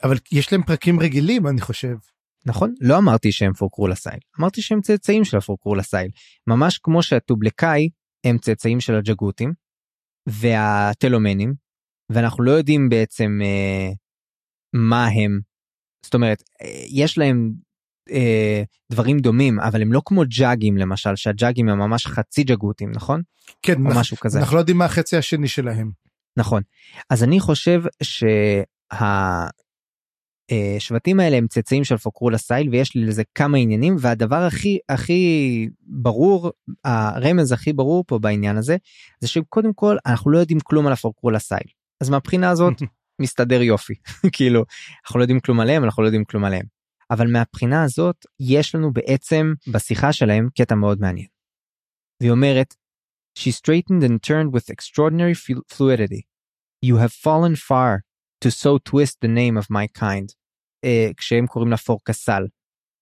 אבל יש להם פרקים רגילים, אני חושב. נכון, לא אמרתי שהם פורקרול הסייל, אמרתי שהם צאצאים של הפורקרול הסייל, ממש כמו שהטובלקאי הם צאצאים של הג'גותים, והטלומנים, ואנחנו לא יודעים בעצם אה, מה הם, זאת אומרת, יש להם אה, דברים דומים, אבל הם לא כמו ג'אגים למשל, שהג'אגים הם ממש חצי ג'גותים, נכון? כן, או נח, משהו כזה. אנחנו לא יודעים מה החצי השני שלהם. נכון, אז אני חושב שהשבטים האלה הם צאצאים של פורקרול הסייל, ויש לי לזה כמה עניינים, והדבר הכי, הכי ברור, הרמז הכי ברור פה בעניין הזה, זה שקודם כל אנחנו לא יודעים כלום על הפורקרול הסייל, אז מהבחינה הזאת מסתדר יופי, כאילו אנחנו לא יודעים כלום עליהם, אנחנו לא יודעים כלום עליהם, אבל מהבחינה הזאת יש לנו בעצם בשיחה שלהם קטע מאוד מעניין, והיא אומרת, She straightened and turned with extraordinary fluidity. You have fallen far to so twist the name of my kind. Uh, כשהם קוראים לה פורקסל.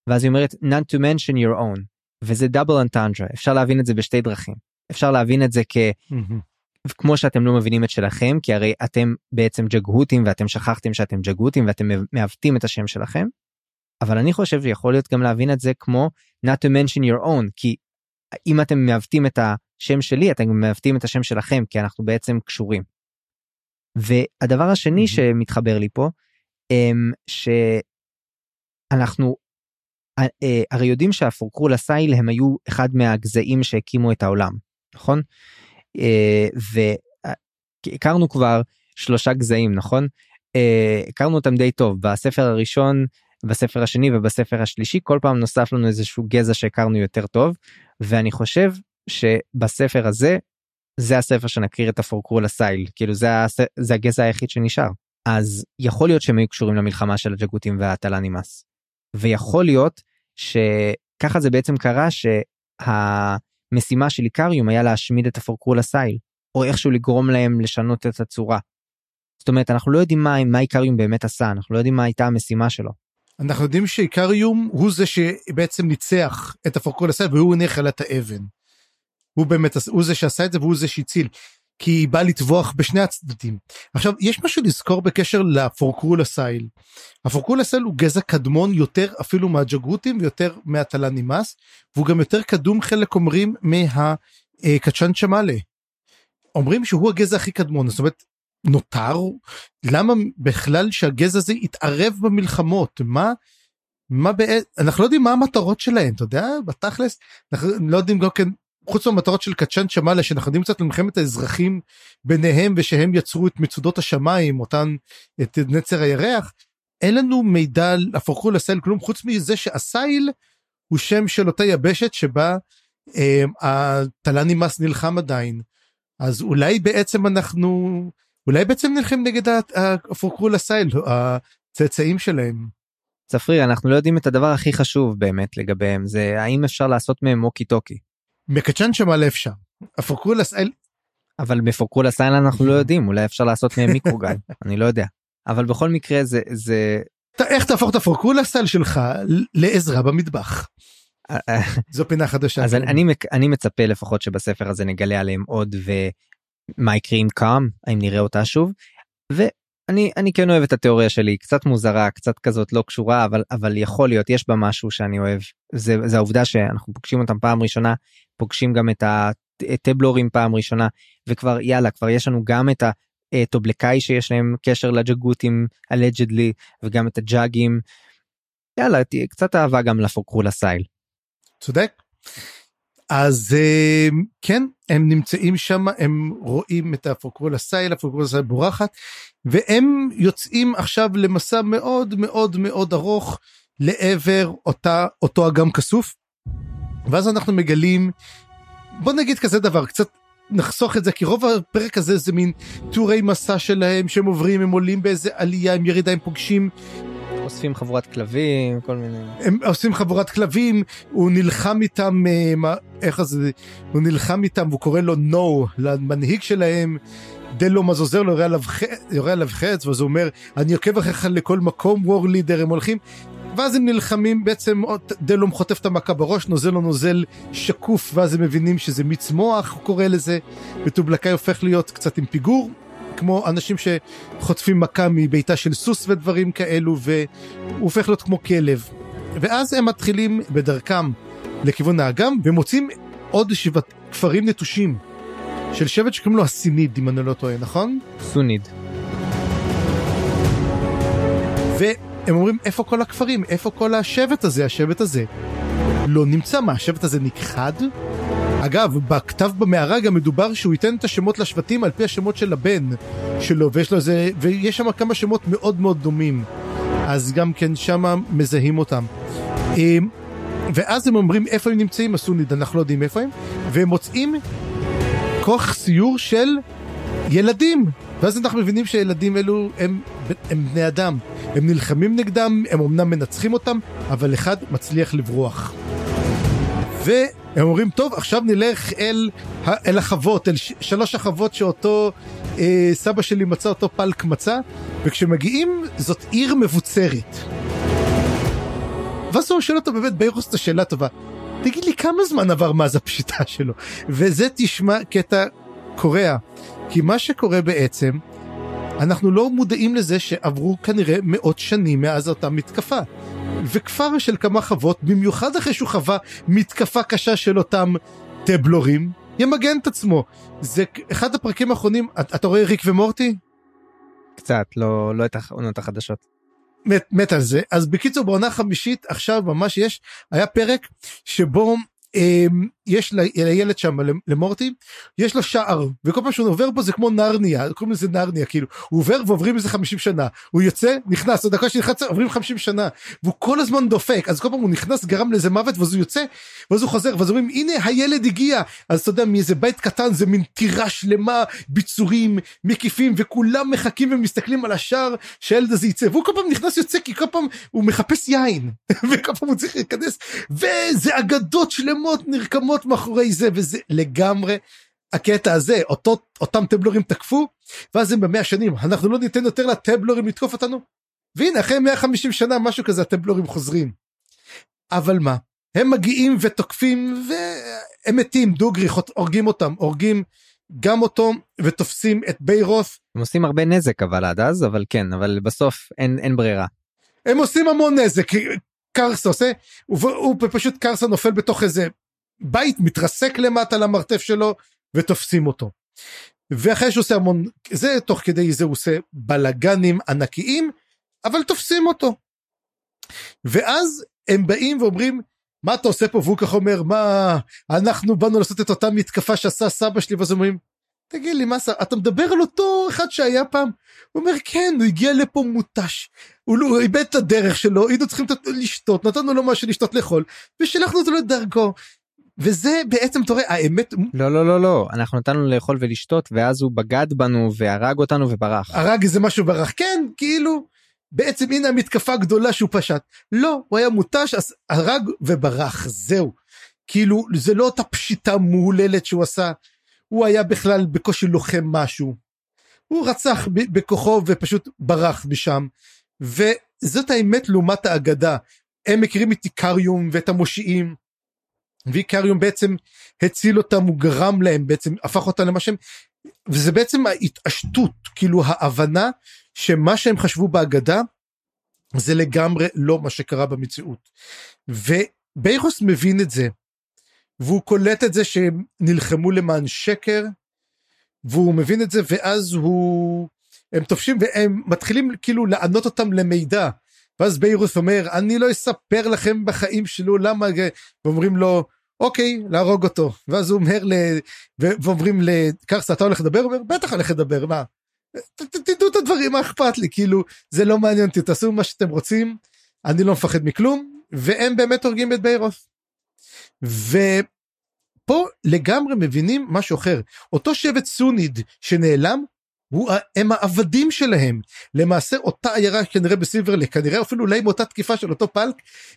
ואז היא אומרת, not to mention your own. וזה דאבל אנטנדרה. אפשר להבין את זה בשתי דרכים. אפשר להבין את זה כ... Mm-hmm. כמו שאתם לא מבינים את שלכם, כי הרי אתם בעצם ג'גהותים, ואתם שכחתם שאתם ג'גהותים, ואתם מעוותים את השם שלכם. אבל אני חושב שיכול להיות גם להבין את זה כמו not to mention your own, כי אם אתם מעוותים את ה... שם שלי, אתם מעוותים את השם שלכם, כי אנחנו בעצם קשורים. והדבר השני שמתחבר לי פה, שאנחנו, הרי יודעים שהפורקרול הסייל, הם היו אחד מהגזעים שהקימו את העולם, נכון? והכרנו כבר שלושה גזעים, נכון? הכרנו אותם די טוב, בספר הראשון, בספר השני ובספר השלישי, כל פעם נוסף לנו איזשהו גזע שהכרנו יותר טוב, ואני חושב, שבספר הזה, זה הספר שנקריר את הפורקרול הסייל, כאילו זה, הספר, זה הגזע היחיד שנשאר, אז יכול להיות שהם היו קשורים למלחמה של הג'גותים והטלנימאס, ויכול להיות שככה זה בעצם קרה, שהמשימה של איקריום היה להשמיד את הפורקרול הסייל, או איכשהו לגרום להם לשנות את הצורה, זאת אומרת אנחנו לא יודעים מה, מה איקריום באמת עשה, אנחנו לא יודעים מה הייתה המשימה שלו, אנחנו יודעים שאיקריום הוא זה שבעצם ניצח את הפורקרול הסייל, והוא נחל את האבן, הוא באמת, הוא זה שעשה את זה, והוא זה שהציל, כי היא באה לטבוח בשני הצדדים. עכשיו, יש משהו לזכור בקשר לפורקרול הסייל. הפורקרול הסייל הוא גזע קדמון יותר אפילו מהג'גהותים, ויותר מהטלנימאס, והוא גם יותר קדום, חלק אומרים, מהקצ'אנצ'מאלה. אומרים שהוא הגזע הכי קדמון, זאת אומרת, נותר, למה בכלל שהגזע הזה יתערב במלחמות? מה... מה בא... אנחנו לא יודעים מה המטרות שלהם, אתה יודע, בתכלס, אנחנו לא יודעים גם כן, חוץ מהמטרות של קצ'אן שמאלה, שאנחנו יודעים קצת למלחמת האזרחים ביניהם, ושהם יצרו את מצודות השמיים, אותן, את נצר הירח, אין לנו מידע הפורקול לסייל כלום, חוץ מזה שהסייל הוא שם של אותה יבשת שבה אה, הטלנימאס נלחם עדיין, אז אולי בעצם אנחנו, אולי בעצם נלחם נגד הפורקול לסייל, הצאצאים שלהם. צפרי, אנחנו לא יודעים את הדבר הכי חשוב באמת לגביהם, זה האם אפשר לעשות מהם מוקי טוקי. מקצ'ן שמעלה אפשר, הפורקול לסייל. אבל בפורקול לסייל אנחנו לא יודעים, אולי אפשר לעשות מהם מיקרוגל, אני לא יודע. אבל בכל מקרה זה, זה... איך תהפוך את הפורקול לסייל שלך לעזרה במטבח? זו פינה חדשה. אז אני, אני מצפה לפחות שבספר הזה נגלה עליהם עוד, ומה יקרה עם קאם, האם נראה אותה שוב, ו... אני, אני כן אוהב את התיאוריה שלי, קצת מוזרה, קצת כזאת לא קשורה, אבל, אבל יכול להיות, יש בה משהו שאני אוהב, זה, זה העובדה שאנחנו פוגשים אותם פעם ראשונה, פוגשים גם את הטבלורים פעם ראשונה, וכבר יאללה, כבר יש לנו גם את הטובלקאי שיש להם קשר לג'גותים, allegedly, וגם את הג'אגים, יאללה, קצת אהבה גם לפורקול הסייל. צודק. אז כן, הם נמצאים שם, הם רואים את הפורקול הסייל, הפורקול הסייל בורחת, והם יוצאים עכשיו למסע מאוד מאוד מאוד ארוך, לעבר אותה, אותו אגם כסוף, ואז אנחנו מגלים, בוא נגיד כזה דבר, קצת נחסוך את זה, כי רוב הפרק הזה זה מין תיאורי מסע שלהם, שהם עוברים, הם עולים באיזה עלייה, הם ירידה, הם פוגשים, אוספים חבורת כלבים, כל מיני. הם אוספים חבורת כלבים, הוא נלחם איתם, איך זה, הוא נלחם איתם, הוא קורא לו נו, למנהיג שלהם, דלום אז עוזר לו, יורה עליו חץ, ואז הוא אומר, אני עוקב אחריך לכל מקום, וור לידר, הם הולכים, ואז הם נלחמים, בעצם דלום חוטף את המכה בראש, נוזל או נוזל שקוף, ואז הם מבינים שזה מיץ מוח, הוא קורא לזה, וטובלקאי הופך להיות קצת עם פיגור, כמו אנשים שחוטפים מכה מביתה של סוס ודברים כאלו, והוא הופך להיות כמו כלב. ואז הם מתחילים בדרכם לכיוון האגם, ומוצאים עוד שבעת כפרים נטושים, של שבט שקוראים לו הסיניד, אם אני לא טועה, נכון? סוניד. והם אומרים, איפה כל הכפרים? איפה כל השבט הזה, השבט הזה? לא נמצא מה, השבט הזה נכחד? אגב, בכתב במערה גם מדובר שהוא ייתן את השמות לשבטים על פי השמות של הבן שלו, ויש לו איזה, ויש שם כמה שמות מאוד מאוד דומים, אז גם כן שם מזהים אותם. ואז הם אומרים איפה הם נמצאים, הסוניד, אנחנו לא יודעים איפה הם, והם מוצאים כוח סיור של ילדים, ואז אנחנו מבינים שילדים אלו הם, הם בני אדם, הם נלחמים נגדם, הם אמנם מנצחים אותם, אבל אחד מצליח לברוח. ו... הם אומרים, טוב, עכשיו נלך אל, אל החוות, אל שלוש החוות שאותו אה, סבא שלי מצא, אותו פלק מצא, וכשמגיעים זאת עיר מבוצרת. ואז הוא שואל אותו באמת בירוס את השאלה טובה, תגיד לי כמה זמן עבר מאז הפשיטה שלו, וזה תשמע קטע קורע, כי מה שקורה בעצם, אנחנו לא מודעים לזה שעברו כנראה מאות שנים מאז אותה מתקפה. וכפר של כמה חוות, במיוחד אחרי שהוא חווה מתקפה קשה של אותם טבלורים, ימגן את עצמו. זה אחד הפרקים האחרונים, אתה רואה ריק ומורטי? קצת, לא, לא את העונות החדשות. מת, מת על זה. אז בקיצור, בעונה חמישית, עכשיו ממש יש, היה פרק שבו אה, יש לילד שם, למורטי, יש לו שער, וכל פעם שהוא עובר פה זה כמו נרניה, קוראים לזה נרניה, כאילו, הוא עובר ועוברים איזה חמישים שנה, הוא יוצא, נכנס, עוד דקה שנלחץ, עוברים חמישים שנה, והוא כל הזמן דופק, אז כל פעם הוא נכנס, גרם לאיזה מוות, ואז הוא יוצא, ואז הוא חוזר, ואז אומרים, הנה, הילד הגיע, אז אתה יודע, מאיזה בית קטן, זה מין טירה שלמה, ביצורים, מקיפים, וכולם מחכים ומסתכלים על השער, שהילד הזה יצא, והוא כל פעם נכנס, יוצא, כי כל פעם הוא מחפש יין, וכל פעם הוא צריך להיכנס, וזה אגדות שלמות, נרקמות מאחורי זה, וזה לגמרי הקטע הזה, אותו, אותם טבלורים תקפו, ואז הם במאה שנים, אנחנו לא ניתן יותר לטבלורים לתקוף אותנו, והנה, אחרי מאה וחמישים שנה, משהו כזה, הטבלורים חוזרים. אבל מה? הם מגיעים ותוקפים, והם מתים, דוגרי, הורגים אותם, הורגים גם אותו, ותופסים את ביירוס. הם עושים הרבה נזק, אבל עד אז, אבל כן, אבל בסוף אין, אין ברירה. הם עושים המון נזק, קרסה עושה, הוא פשוט קרסה נופל בתוך איזה בית, מתרסק למטה למרתף שלו, ותופסים אותו. ואחרי שעושה המון, זה תוך כדי זה עושה בלגנים ענקיים, אבל תופסים אותו. ואז הם באים ואומרים, מה אתה עושה פה? והוא כך אומר, מה, אנחנו באנו לעשות את אותה מתקפה שעשה סבא שלי, ואז אומרים, תגיד לי, מה סבא, אתה מדבר על אותו אחד שהיה פעם? הוא אומר, כן, הוא הגיע לפה מוטש, הוא איבד את הדרך שלו, היינו צריכים לשתות, נתנו לו משהו לשתות לאכול, ושלחנו אותו לדרכו, וזה בעצם, אתה רואה, האמת... לא, לא, לא, לא, אנחנו נתנו לאכול ולשתות, ואז הוא בגד בנו, והרג אותנו וברח. הרג זה משהו ברח, כן, כאילו... בעצם הנה המתקפה הגדולה שהוא פשט, לא, הוא היה מוטש, אז הרג וברח, זהו, כאילו זה לא אותה פשיטה מהוללת שהוא עשה, הוא היה בכלל בקושי לוחם משהו, הוא רצח בכוחו ופשוט ברח משם, וזאת האמת לעומת האגדה, הם מכירים את איקריום ואת המושיעים, ואיקריום בעצם הציל אותם, הוא גרם להם בעצם, הפך אותם למה שהם, וזה בעצם ההתעשתות, כאילו ההבנה, שמה שהם חשבו באגדה, זה לגמרי לא מה שקרה במציאות, ובייחוס מבין את זה, והוא קולט את זה שהם נלחמו למען שקר, והוא מבין את זה, ואז הוא, הם תופשים, והם מתחילים כאילו לענות אותם למידע, ואז בייחוס אומר, אני לא אספר לכם בחיים שלו, למה, ואומרים לו, אוקיי, להרוג אותו, ואז הוא אומר, ל... ואומרים לקרסה, אתה הולך לדבר? הוא אומר, בטח הולך לדבר, מה? תדעו את הדברים, מה אכפת לי, כאילו, זה לא מעניין אותי, תעשו מה שאתם רוצים, אני לא מפחד מכלום, והם באמת הורגים את ביירוס, ופה לגמרי מבינים משהו אחר, אותו שבט סוניד שנעלם, הוא, הם העבדים שלהם, למעשה אותה עיירה כנראה בסילברלי, כנראה אפילו אולי באותה תקיפה של אותו פלק,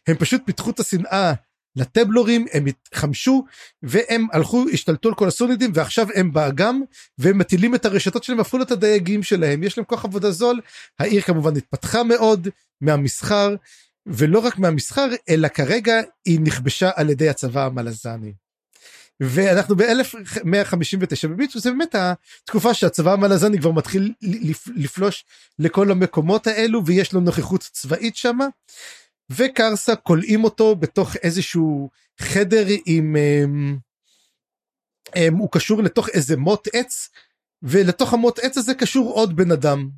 הם פשוט פיתחו את השנאה, לטבלורים, הם התחמשו, והם הלכו, השתלטו על כל הסונידים, ועכשיו הם באגם, והם מטילים את הרשתות שלהם, הפכו את הדייגים שלהם, יש להם כוח עבודה זול, העיר כמובן התפתחה מאוד, מהמסחר, ולא רק מהמסחר, אלא כרגע, היא נכבשה על ידי הצבא המלזני. ואנחנו ב-אלף מאה חמישים ותשע, בביץ' וזה באמת התקופה שהצבא המלזני כבר מתחיל לפלוש לכל המקומות האלו, ויש לו נוכחות צבאית שם, וקרסה קולעים אותו בתוך איזשהו חדר עם, עם, עם, הוא קשור לתוך איזה מוט עץ, ולתוך המוט עץ הזה קשור עוד בן אדם,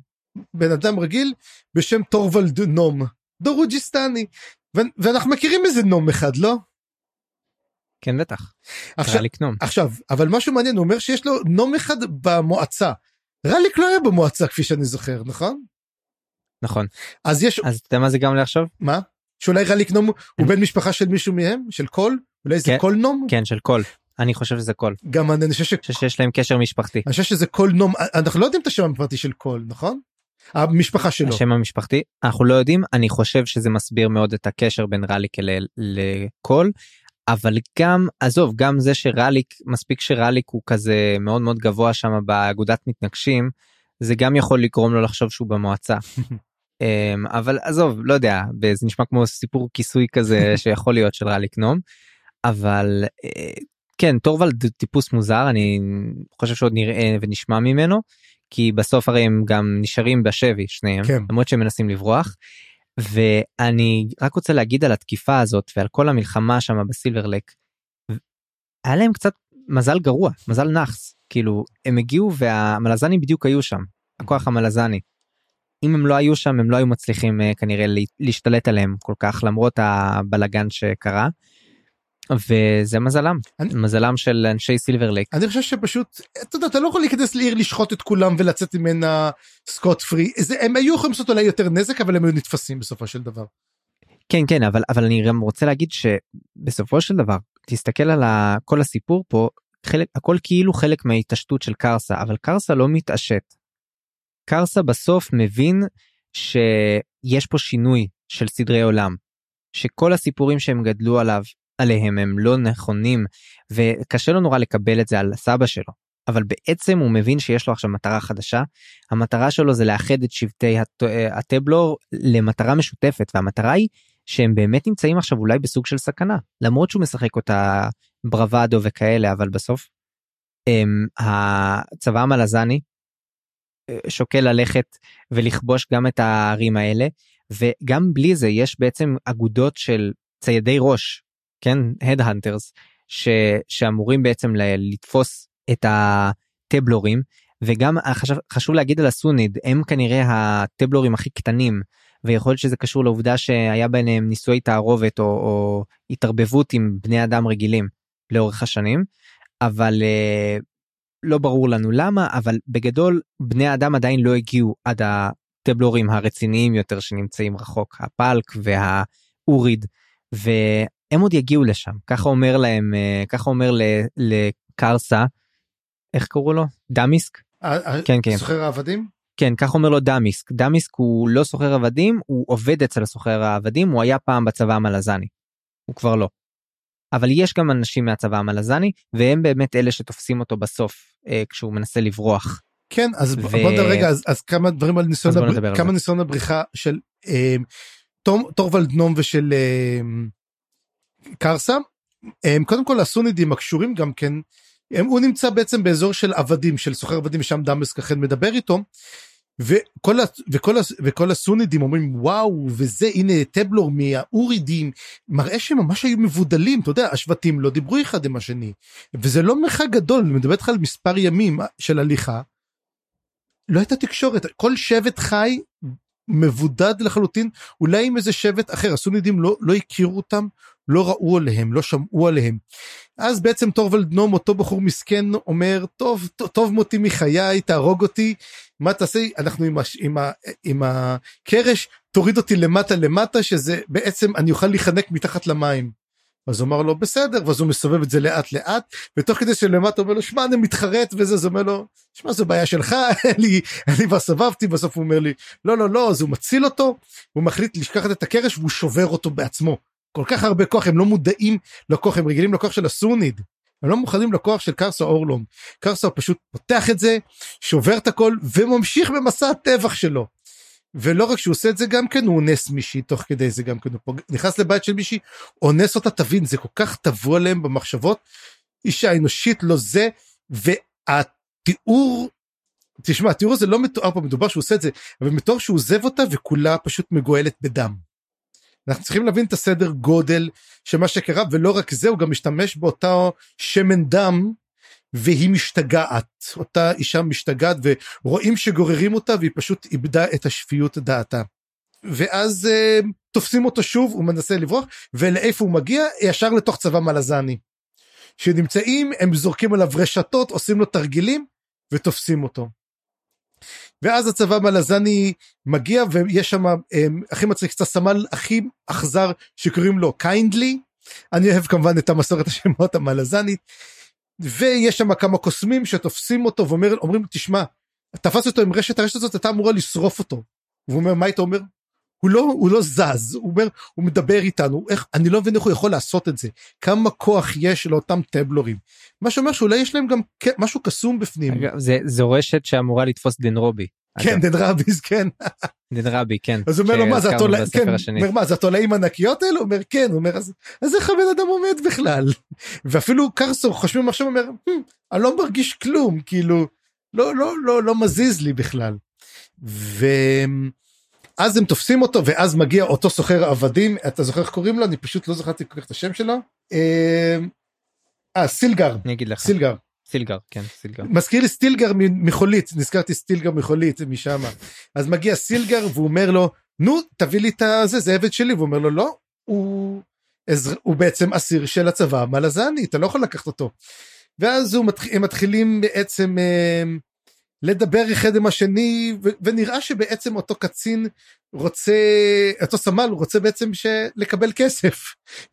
בן אדם רגיל, בשם טורוולד נום, דורוג'יסטני, ו- ואנחנו מכירים איזה נום אחד, לא? כן, בטח. עכשיו, עכשיו, אבל משהו מעניין, הוא אומר שיש לו נום אחד במועצה, רליק לא היה במועצה כפי שאני זוכר, נכון? נכון. אז יש... אז אתה יודע מה זה גם לעכשיו? מה? שאולי רליק נום הוא בן משפחה של מישהו מהם? של קול? אולי זה קול נום? כן, של קול. אני חושב שזה קול. גם אני חושב שיש להם קשר משפחתי. אני חושב שזה קול נום. אנחנו לא יודעים את השם המשפחתי של קול, נכון? המשפחה שלו. השם המשפחתי. אנחנו לא יודעים. אני חושב שזה מסביר מאוד את הקשר בין רליק לקול. אבל גם, עזוב, גם זה שרליק, מספיק שרליק הוא כזה מאוד מאוד גבוה שם באגודת מתנגשים, זה גם יכול לגרום לו לחשוב שהוא במועצה. אבל עזוב, לא יודע, זה נשמע כמו סיפור כיסוי כזה שיכול להיות של רליק נום, אבל כן, טורוולד טיפוס מוזר, אני חושב שעוד נראה ונשמע ממנו, כי בסוף הרי הם גם נשארים בשבי שניהם, כן. למרות שהם מנסים לברוח, ואני רק רוצה להגיד על התקיפה הזאת, ועל כל המלחמה שם בסילברלק, היה להם קצת מזל גרוע, מזל נחס, כאילו הם הגיעו והמלזנים בדיוק היו שם, הכוח המלזני, אם הם לא היו שם, הם לא היו מצליחים כנראה להשתלט עליהם כל כך, למרות הבלגן שקרה, וזה מזלם, אני... מזלם של אנשי סילברלייק. אני חושב שפשוט, אתה יודע, אתה לא יכול להיכנס לעיר, לשחוט את כולם ולצאת ממנה סקוט פרי, זה, הם היו יכולים לעשות אולי יותר נזק, אבל הם היו נתפסים בסופו של דבר. כן, כן, אבל, אבל אני גם רוצה להגיד שבסופו של דבר, תסתכל על כל הסיפור פה, חלק, הכל כאילו חלק מההתעשתות של קרסה, אבל קרסה לא מתעשת. קרסה בסוף מבין שיש פה שינוי של סדרי עולם, שכל הסיפורים שהם גדלו עליו, עליהם הם לא נכונים, וקשה לו נורא לקבל את זה על סבא שלו, אבל בעצם הוא מבין שיש לו עכשיו מטרה חדשה, המטרה שלו זה לאחד את שבטי הת... הטבלור למטרה משותפת, והמטרה היא שהם באמת נמצאים עכשיו אולי בסוג של סכנה, למרות שהוא משחק אותה ברבדו וכאלה, אבל בסוף, הם, הצבא המלזני, שוקל ללכת ולכבוש גם את הערים האלה, וגם בלי זה יש בעצם אגודות של ציידי ראש, כן, Headhunters, ש, שאמורים בעצם ל, לתפוס את הטבלורים, וגם חשוב, חשוב להגיד על הסוניד, הם כנראה הטבלורים הכי קטנים, ויכול להיות שזה קשור לעובדה שהיה ביניהם ניסוי תערובת או, או התערבבות עם בני אדם רגילים לאורך השנים, אבל אה, לא ברור לנו למה, אבל בגדול בני האדם עדיין לא הגיעו עד הטבלורים הרציניים יותר שנמצאים רחוק, הפלק והאוריד, והם עוד יגיעו לשם, ככה אומר להם, אה, ככה אומר לקרסה, איך קראו לו? דמיסק? כן, כן. סוחר העבדים? כן, כך אומר לו דמיסק. דמיסק הוא לא סוחר עבדים, הוא עובד אצל הסוחר העבדים, הוא היה פעם בצבא המלזני. הוא כבר לא. אבל יש גם אנשים מהצבא המלזני, והם באמת אלה שתופסים אותו בסוף, אה, כשהוא מנסה לברוח. כן, אז ו... בוא נדבר רגע, אז, אז כמה דברים על ניסיון, הבר... על כמה ניסיון הבריחה של אה, טורוולד נום ושל אה, קרסה. אה, קודם כל, הסונידים הקשורים גם כן, הם, הוא נמצא בעצם באזור של עבדים, של סוחר עבדים, שם דמסק אכן מדבר איתו, וכל, וכל, וכל הסונידים אומרים, וואו, וזה, הנה, טבלור מהאורידים, מראה שממש היו מבודלים, אתה יודע, השבטים לא דיברו אחד עם השני, וזה לא מרחק גדול, מדבר איתך על מספר ימים של הליכה, לא הייתה תקשורת, כל שבט חי מבודד לחלוטין, אולי עם איזה שבט אחר, הסונידים לא, לא הכירו אותם, לא ראו עליהם, לא שמעו עליהם. אז בעצם טורוולד נום, אותו בחור מסכן, אומר, טוב, טוב מותי מחיי, תהרוג אותי, מה תעשה? אנחנו עם, הש... עם, ה... עם הקרש, תוריד אותי למטה למטה, שזה בעצם, אני אוכל להיחנק מתחת למים. אז הוא אמר לו, בסדר, ואז הוא מסובב את זה לאט לאט, ותוך כדי שלמטה אומר לו, שמע, אני מתחרט, וזה, זה אומר לו, שמע, זו בעיה שלך, אני, אני בסבבתי, בסוף הוא אומר לי, לא, לא, לא, אז הוא מציל אותו, הוא מחליט לקחת את הקרש, והוא שובר אותו בעצמו. כל כך הרבה כוח, הם לא מודעים לכוח, הם רגילים לכוח של הסוניד, הם לא מוכנים לכוח של קרסה אורלום, קרסה פשוט פותח את זה, שובר את הכל, וממשיך במסע הטבח שלו, ולא רק שהוא עושה את זה גם כן, הוא אונס מישהי, תוך כדי זה גם כן, הוא נכנס לבית של מישהי, אונס אותה תבין, זה כל כך טבוע להם במחשבות, אישה אנושית לא זה, והתיאור, תשמע, התיאור הזה לא מתואר פה, מדובר שהוא עושה את זה, אבל מתואר שהוא עוזב אותה, וכולה פשוט מגועלת בדם. אנחנו צריכים להבין את הסדר גודל שמה שקרה, ולא רק זה, הוא גם משתמש באותה שמן דם, והיא משתגעת, אותה אישה משתגעת, ורואים שגוררים אותה, והיא פשוט איבדה את השפיות דעתה. ואז אה, תופסים אותו שוב, הוא מנסה לברוח, ולאיפה הוא מגיע? ישר לתוך צבא מלזני. שנמצאים, הם זורקים עליו רשתות, עושים לו תרגילים, ותופסים אותו. ואז הצבא המלזני מגיע, ויש שם, הכי מצחיק, סמל הכי אכזר, שקוראים לו קיינדלי, אני אוהב כמובן את המסורת השמות המלזנית, ויש שם כמה קוסמים שתופסים אותו, ואומרים, תשמע, תפס אותו עם רשת, הרשת הזאת, אתה אמורה לשרוף אותו, והוא אומר, מה היית אומר? הוא לא, הוא לא זז, הוא אומר, הוא מדבר איתנו, איך, אני לא מבין איך הוא יכול לעשות את זה, כמה כוח יש לאותם טבלורים, מה שאומר שאולי יש להם גם משהו קסום בפנים. זה, זו רשת שאמורה לתפוס דנרובי. כן, דנרביז, כן. דנרובי, כן. אז הוא אומר לו, מה, זה התולעים ענקיות האלה? הוא אומר, כן, הוא אומר, אז איך הבן אדם עומד בכלל? ואפילו קרסור חושבים עכשיו, אומר, אני לא מרגיש כלום, כאילו, לא מזיז לי בכלל. ו... אז הם תופסים אותו, ואז מגיע אותו סוחר עבדים, אתה זוכר איך קוראים לו? אני פשוט לא זכרתי כל כך את השם שלו. אה, סילגר. אני אגיד לך. סילגר. סילגר, כן, סילגר. מזכיר לי סטילגר מחולית, נזכרתי סטילגר מחולית משם. אז מגיע סילגר, והוא אומר לו, נו, תביא לי את זה, זה עבד שלי, והוא אומר לו, לא, הוא בעצם אסיר של הצבא, מלזני, אתה לא יכול לקחת אותו. ואז הם מתחילים בעצם... לדבר אחד עם השני, ו- ונראה שבעצם אותו קצין רוצה, אותו סמל, הוא רוצה בעצם לקבל כסף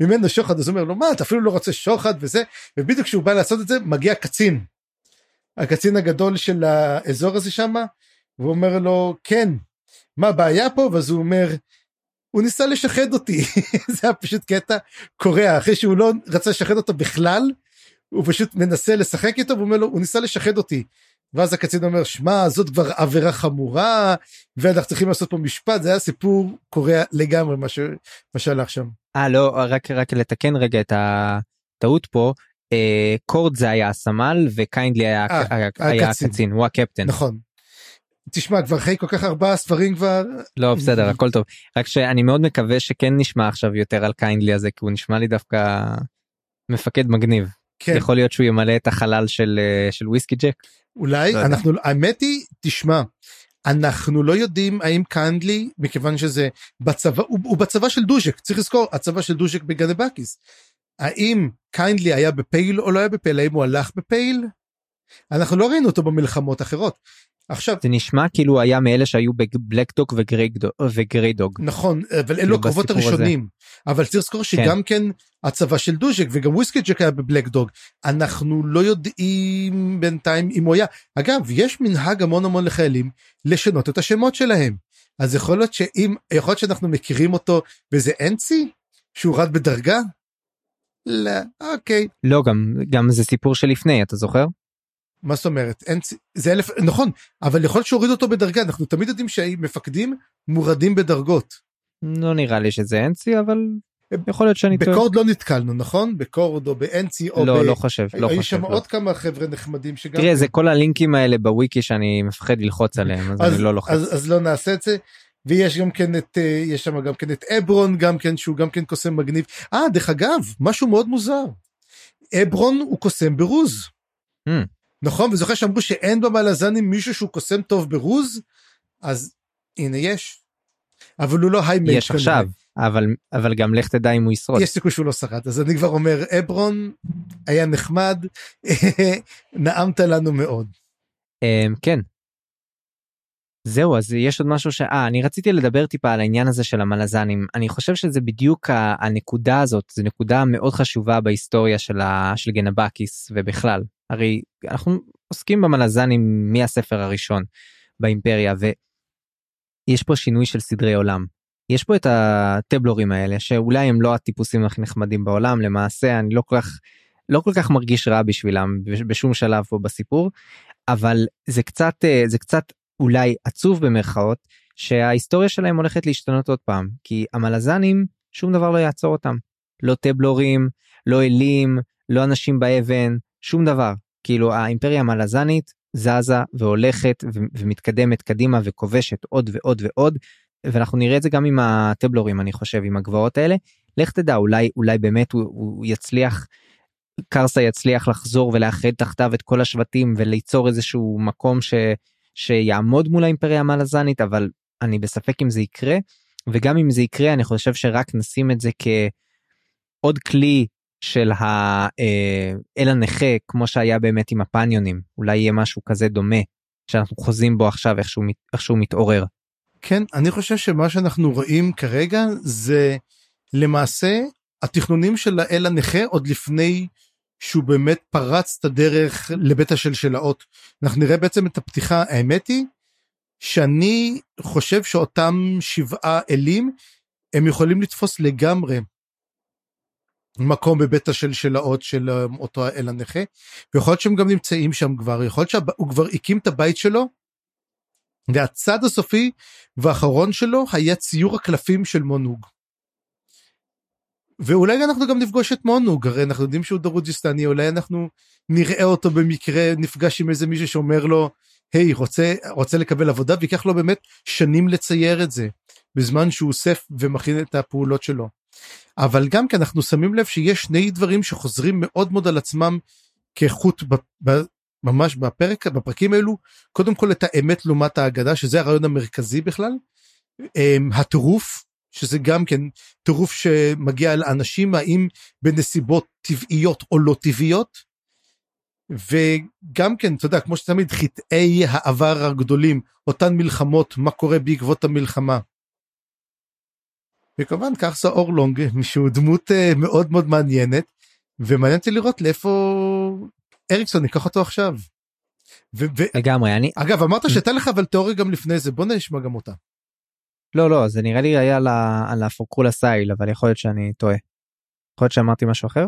ממנו שוחד, אז הוא אומר לו, מה, אתה אפילו לא רוצה שוחד וזה, ובדיוק כשהוא בא לעשות את זה, מגיע קצין, הקצין הגדול של האזור הזה שם, והוא אומר לו, כן, מה הבעיה פה? ואז הוא אומר, הוא ניסה לשחד אותי, זה היה פשוט קטע קורע, אחרי שהוא לא רצה לשחד אותו בכלל, הוא פשוט מנסה לשחק איתו, והוא אומר לו, הוא ניסה לשחד אותי, ואז הקצין אומר, שמה, זאת כבר עבירה חמורה, ואנחנו צריכים לעשות פה משפט, זה היה סיפור קורא לגמרי, מה, ש... מה שהלך שם. אה, לא, רק, רק לתקן רגע את הטעות פה, אה, קורד זה היה הסמל, וקיינדלי היה, אה, היה, היה הקצין, הוא הקפטן. נכון. תשמע, כבר חי כל כך ארבעה ספרים כבר... לא, בסדר, הכל טוב. רק שאני מאוד מקווה שכן נשמע עכשיו יותר על קיינדלי הזה, כי הוא נשמע לי דווקא מפקד מגניב. כן. יכול להיות שהוא ימלא את החלל של, של וויסקי ג'ק. אולי, אנחנו, האמת היא, תשמע, אנחנו לא יודעים האם קנדלי, מכיוון שזה בצבא, הוא, הוא בצבא של דוז'ק, צריך לזכור, הצבא של דוז'ק בגנבקיס, האם קנדלי היה בפייל או לא היה בפייל, האם הוא הלך בפייל? אנחנו לא ראינו אותו במלחמות אחרות. עכשיו, זה נשמע כאילו היה מאלה שהיו בבלקדוג וגריידוג. נכון, אבל אלו הקרבות הראשונים. אבל צריך לזכור שגם כן הצבא של דוז'ק וגם וויסקג'ק היה בבלקדוג. אנחנו לא יודעים בינתיים אם הוא היה. אגב, יש מנהג המון המון לחיילים לשנות את השמות שלהם. אז יכול להיות שאם, יכול להיות שאנחנו מכירים אותו וזה אנצי, שהוא רד בדרגה? לא, אוקיי. לא, גם, גם זה סיפור שלפני, אתה זוכר? מה זאת אומרת? אין, זה אלף, נכון, אבל יכול שהוריד אותו בדרגה, אנחנו תמיד יודעים שמפקדים מורדים בדרגות. לא נראה לי שזה אנצי, אבל יכול להיות שאני... בקורד לא נתקלנו, נכון? בקורד או באנצי או... לא, ב... לא חושב, לא חושב. היו שם לא. עוד כמה חבר'ה נחמדים שגם... תראה, זה כל הלינקים האלה בוויקי שאני מפחד ללחוץ עליהם, אז, אז אני לא לוחץ. אז, אז לא נעשה את זה, ויש גם כן את, יש שם גם כן את אברון, גם כן, שהוא גם כן קוסם מגניב. אה, דרך אגב, משהו מאוד מוזר. אברון הוא קוסם ברוז. Hmm. נכון, וזוכר שאמרו שאין במלזנים מישהו שהוא קוסם טוב ברוז, אז הנה יש. אבל הוא לא היימד. יש עכשיו, אבל, אבל גם לך תדע אם הוא ישרוד. יש סיכוי שהוא לא שרד, אז אני כבר אומר, אברון היה נחמד, נעמת לנו מאוד. כן. זהו, אז יש עוד משהו ש... אה, אני רציתי לדבר טיפה על העניין הזה של המלזנים. אני חושב שזה בדיוק הנקודה הזאת, זו נקודה מאוד חשובה בהיסטוריה של, ה... של גנבקיס ובכלל. הרי אנחנו עוסקים במלזנים מהספר הראשון באימפריה, ויש פה שינוי של סדרי עולם. יש פה את הטבלורים האלה, שאולי הם לא הטיפוסים הכי נחמדים בעולם, למעשה אני לא כל כך, לא כל כך מרגיש רע בשבילם, בשום שלב פה בסיפור, אבל זה קצת, זה קצת אולי עצוב במרכאות, שההיסטוריה שלהם הולכת להשתנות עוד פעם, כי המלזנים, שום דבר לא יעצור אותם. לא טבלורים, לא אלים, לא אנשים באבן, שום דבר. כאילו האימפריה המלזנית זזה והולכת ו- ומתקדמת קדימה וכובשת עוד ועוד ועוד, ואנחנו נראה את זה גם עם הטבלורים, אני חושב, עם הגבעות האלה. לך תדע, אולי, אולי באמת הוא, הוא יצליח, קרסה יצליח לחזור ולאחד תחתיו את כל השבטים וליצור איזשהו מקום ש... שיעמוד מול האימפריה המלזנית, אבל אני בספק אם זה יקרה, וגם אם זה יקרה, אני חושב שרק נשים את זה כעוד כלי של האל הנכה, כמו שהיה באמת עם הפניונים, אולי יהיה משהו כזה דומה, שאנחנו חוזים בו עכשיו איכשהו, איכשהו מתעורר. כן, אני חושב שמה שאנחנו רואים כרגע, זה למעשה, התכנונים של האל הנכה, עוד לפני שהוא באמת פרץ את הדרך לבית השלשלאות. אנחנו נראה בעצם את הפתיחה, האמת היא, שאני חושב שאותם שבעה אלים, הם יכולים לתפוס לגמרי מקום בבית השלשלאות של אותו האל הנכה, ויכול להיות שהם גם נמצאים שם כבר, יכול להיות שהוא כבר הקים את הבית שלו, והצד הסופי והאחרון שלו היה ציור הקלפים של מונוג. ואולי אנחנו גם נפגוש את מונוג, הרי אנחנו יודעים שהוא דרוג'יסטני, אולי אנחנו נראה אותו במקרה, נפגש עם איזה מישהו שאומר לו, היי, hey, רוצה, רוצה לקבל עבודה, ויקח לו באמת שנים לצייר את זה, בזמן שהוא אוסף ומכין את הפעולות שלו. אבל גם כי אנחנו שמים לב שיש שני דברים שחוזרים מאוד מאוד על עצמם, כאיכות ממש בפרק, בפרקים האלו, קודם כל את האמת לעומת ההגדה, שזה הרעיון המרכזי בכלל, הטירוף, שזה גם כן טירוף שמגיע על אנשים, האם בנסיבות טבעיות או לא טבעיות, וגם כן, אתה יודע, כמו שתמיד, חטאי העבר הגדולים, אותן מלחמות, מה קורה בעקבות המלחמה. וכמובן, קרסה אורלונג, שהוא דמות מאוד מאוד מעניינת, ומעניין אותי לראות לאיפה אריקסון ניקח אותו עכשיו. לגמרי, אני... אגב, אמרת שהייתה לך אבל תיאוריה גם לפני זה, בוא נשמע גם אותה. לא, לא, זה נראה לי היה על הפורקול הסייל, אבל יכול להיות שאני טועה. יכול להיות שאמרתי משהו אחר?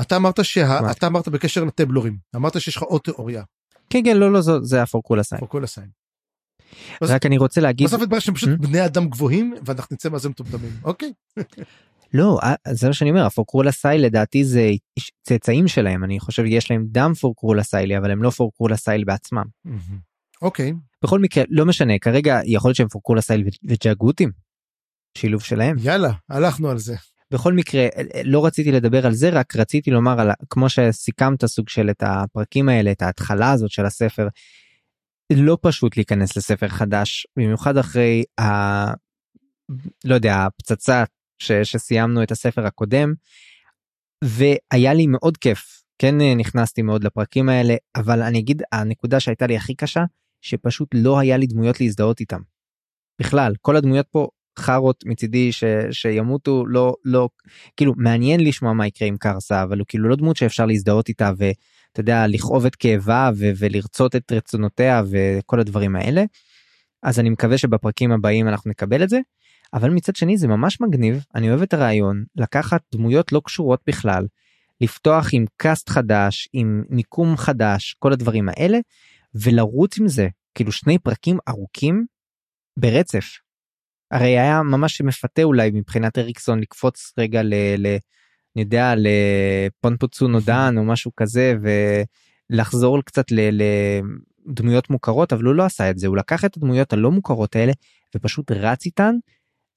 אתה אמרת שה... אתה אמרת בקשר לטבלורים, אמרת שיש לך עוד תיאוריה. כן, כן, לא, לא, זה הפורקול הסייל. פורקול הסייל. רק אני רוצה להגיד... בסוף התברר שהם פשוט בני אדם גבוהים, ואנחנו נצא מזה מטומטמים, אוקיי? לא, זה מה שאני אומר, הפורקול הסייל לדעתי זה צאצאים שלהם, אני חושב שיש להם דם פורקול הסיילי, אבל הם לא פורקול הסייל בעצמם. אוקיי. בכל מקרה, לא משנה, כרגע יכול להיות שהם פורקול הסייל וג'אגותים, שילוב שלהם. יאללה, הלכנו על זה. בכל מקרה, לא רציתי לדבר על זה, רק רציתי לומר, על, כמו שסיכמת סוג של את הפרקים האלה, את ההתחלה הזאת של הספר, לא פשוט להיכנס לספר חדש, במיוחד אחרי ה... לא יודע, הפצצה ש... שסיימנו את הספר הקודם, והיה לי מאוד כיף, כן נכנסתי מאוד לפרקים האלה, אבל אני אגיד, הנקודה שהייתה לי הכי קשה, שפשוט לא היה לי דמויות להזדהות איתם. בכלל, כל הדמויות פה חרות מצידי ש... שימותו, לא, לא, כאילו מעניין לשמוע מה יקרה עם קרסה, אבל הוא כאילו לא דמות שאפשר להזדהות איתה, ו... אתה יודע, לכאוב את כאבה ו- ולרצות את רצונותיה וכל הדברים האלה, אז אני מקווה שבפרקים הבאים אנחנו נקבל את זה, אבל מצד שני זה ממש מגניב, אני אוהב את הרעיון, לקחת דמויות לא קשורות בכלל, לפתוח עם קאסט חדש, עם מיקום חדש, כל הדברים האלה, ולרוץ עם זה, כאילו שני פרקים ארוכים ברצף. הרי היה ממש מפתה אולי מבחינת אריקסון לקפוץ רגע ל... ל- אני יודע, לפונפוצו נודן או משהו כזה, ולחזור קצת לדמויות מוכרות, אבל הוא לא עשה את זה, הוא לקח את הדמויות הלא מוכרות האלה, ופשוט רץ איתן,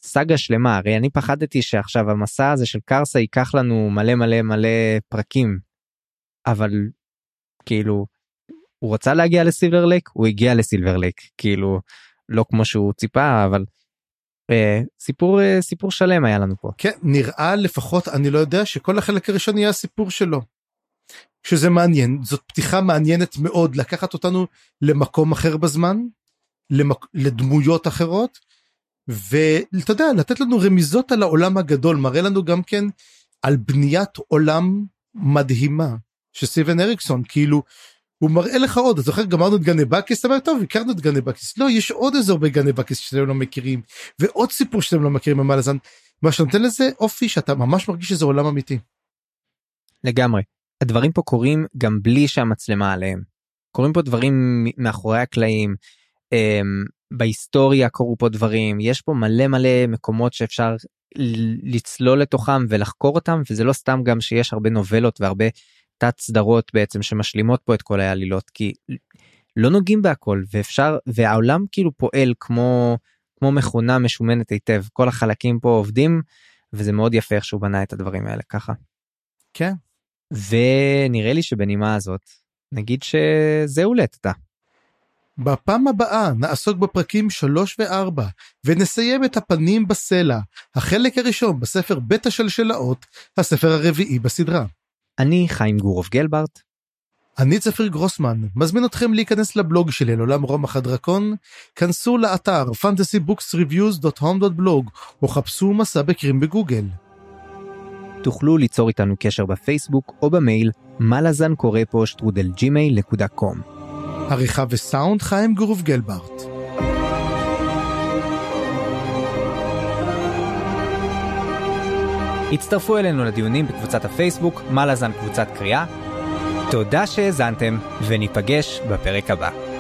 סגה שלמה, הרי אני פחדתי שעכשיו המסע הזה של קרסה, ייקח לנו מלא מלא מלא פרקים, אבל כאילו, הוא רוצה להגיע לסילבר לייק, הוא הגיע לסילבר לייק, כאילו, לא כמו שהוא ציפה, אבל... סיפור סיפור שלם היה לנו פה. כן, נראה לפחות, אני לא יודע, שכל החלק הראשון יהיה הסיפור שלו, שזה מעניין, זאת פתיחה מעניינת מאוד, לקחת אותנו למקום אחר בזמן, למק... לדמויות אחרות, ואתה יודע, לתת לנו רמיזות על העולם הגדול, מראה לנו גם כן על בניית עולם מדהימה, שסטיבן אריקסון, כאילו, הוא מראה לך עוד, אז אחר גמרנו את גנבקיס, אמר, טוב, הכרנו את גנבקיס, לא, יש עוד איזה הרבה גנבקיס שאתם לא מכירים, ועוד סיפור שאתם לא מכירים במלזן, מה שנותן לזה אופי שאתה ממש מרגיש שזה עולם אמיתי. לגמרי, הדברים פה קורים גם בלי שהמצלמה עליהם, קורים פה דברים מאחורי הקלעים, בהיסטוריה קורו פה דברים, יש פה מלא מלא מקומות שאפשר לצלול לתוכם ולחקור אותם, וזה לא סתם גם שיש הרבה נובלות והרבה תת סדרות בעצם שמשלימות פה את כל העלילות, כי לא נוגעים בהכל, ואפשר, והעולם כאילו פועל כמו, כמו מכונה משומנת היטב, כל החלקים פה עובדים, וזה מאוד יפה איך שהוא בנה את הדברים האלה, ככה. כן. ונראה לי שבנימה הזאת, נגיד שזהו לתתה. בפעם הבאה נעסוק בפרקים שלוש וארבע, ונסיים את הפנים בסלע, החלק הראשון בספר בית השלשלאות, הספר הרביעי בסדרה. אני חיים גורוב גלברט. אני צפיר גרוסמן. מזמין אתכם להיכנס לבלוג שלי על עולם רומח הדרקון. כנסו לאתר fantasy books reviews dot home dot blog או חפשו מסע בקרים בגוגל. תוכלו ליצור איתנו קשר בפייסבוק או במייל מלזן קורא פה שטרודל ג'ימייל דוט קום. עריכה וסאונד חיים גורוב גלברט. הצטרפו אלינו לדיונים בקבוצת הפייסבוק, מלזן קבוצת קריאה. תודה שהזנתם, וניפגש בפרק הבא.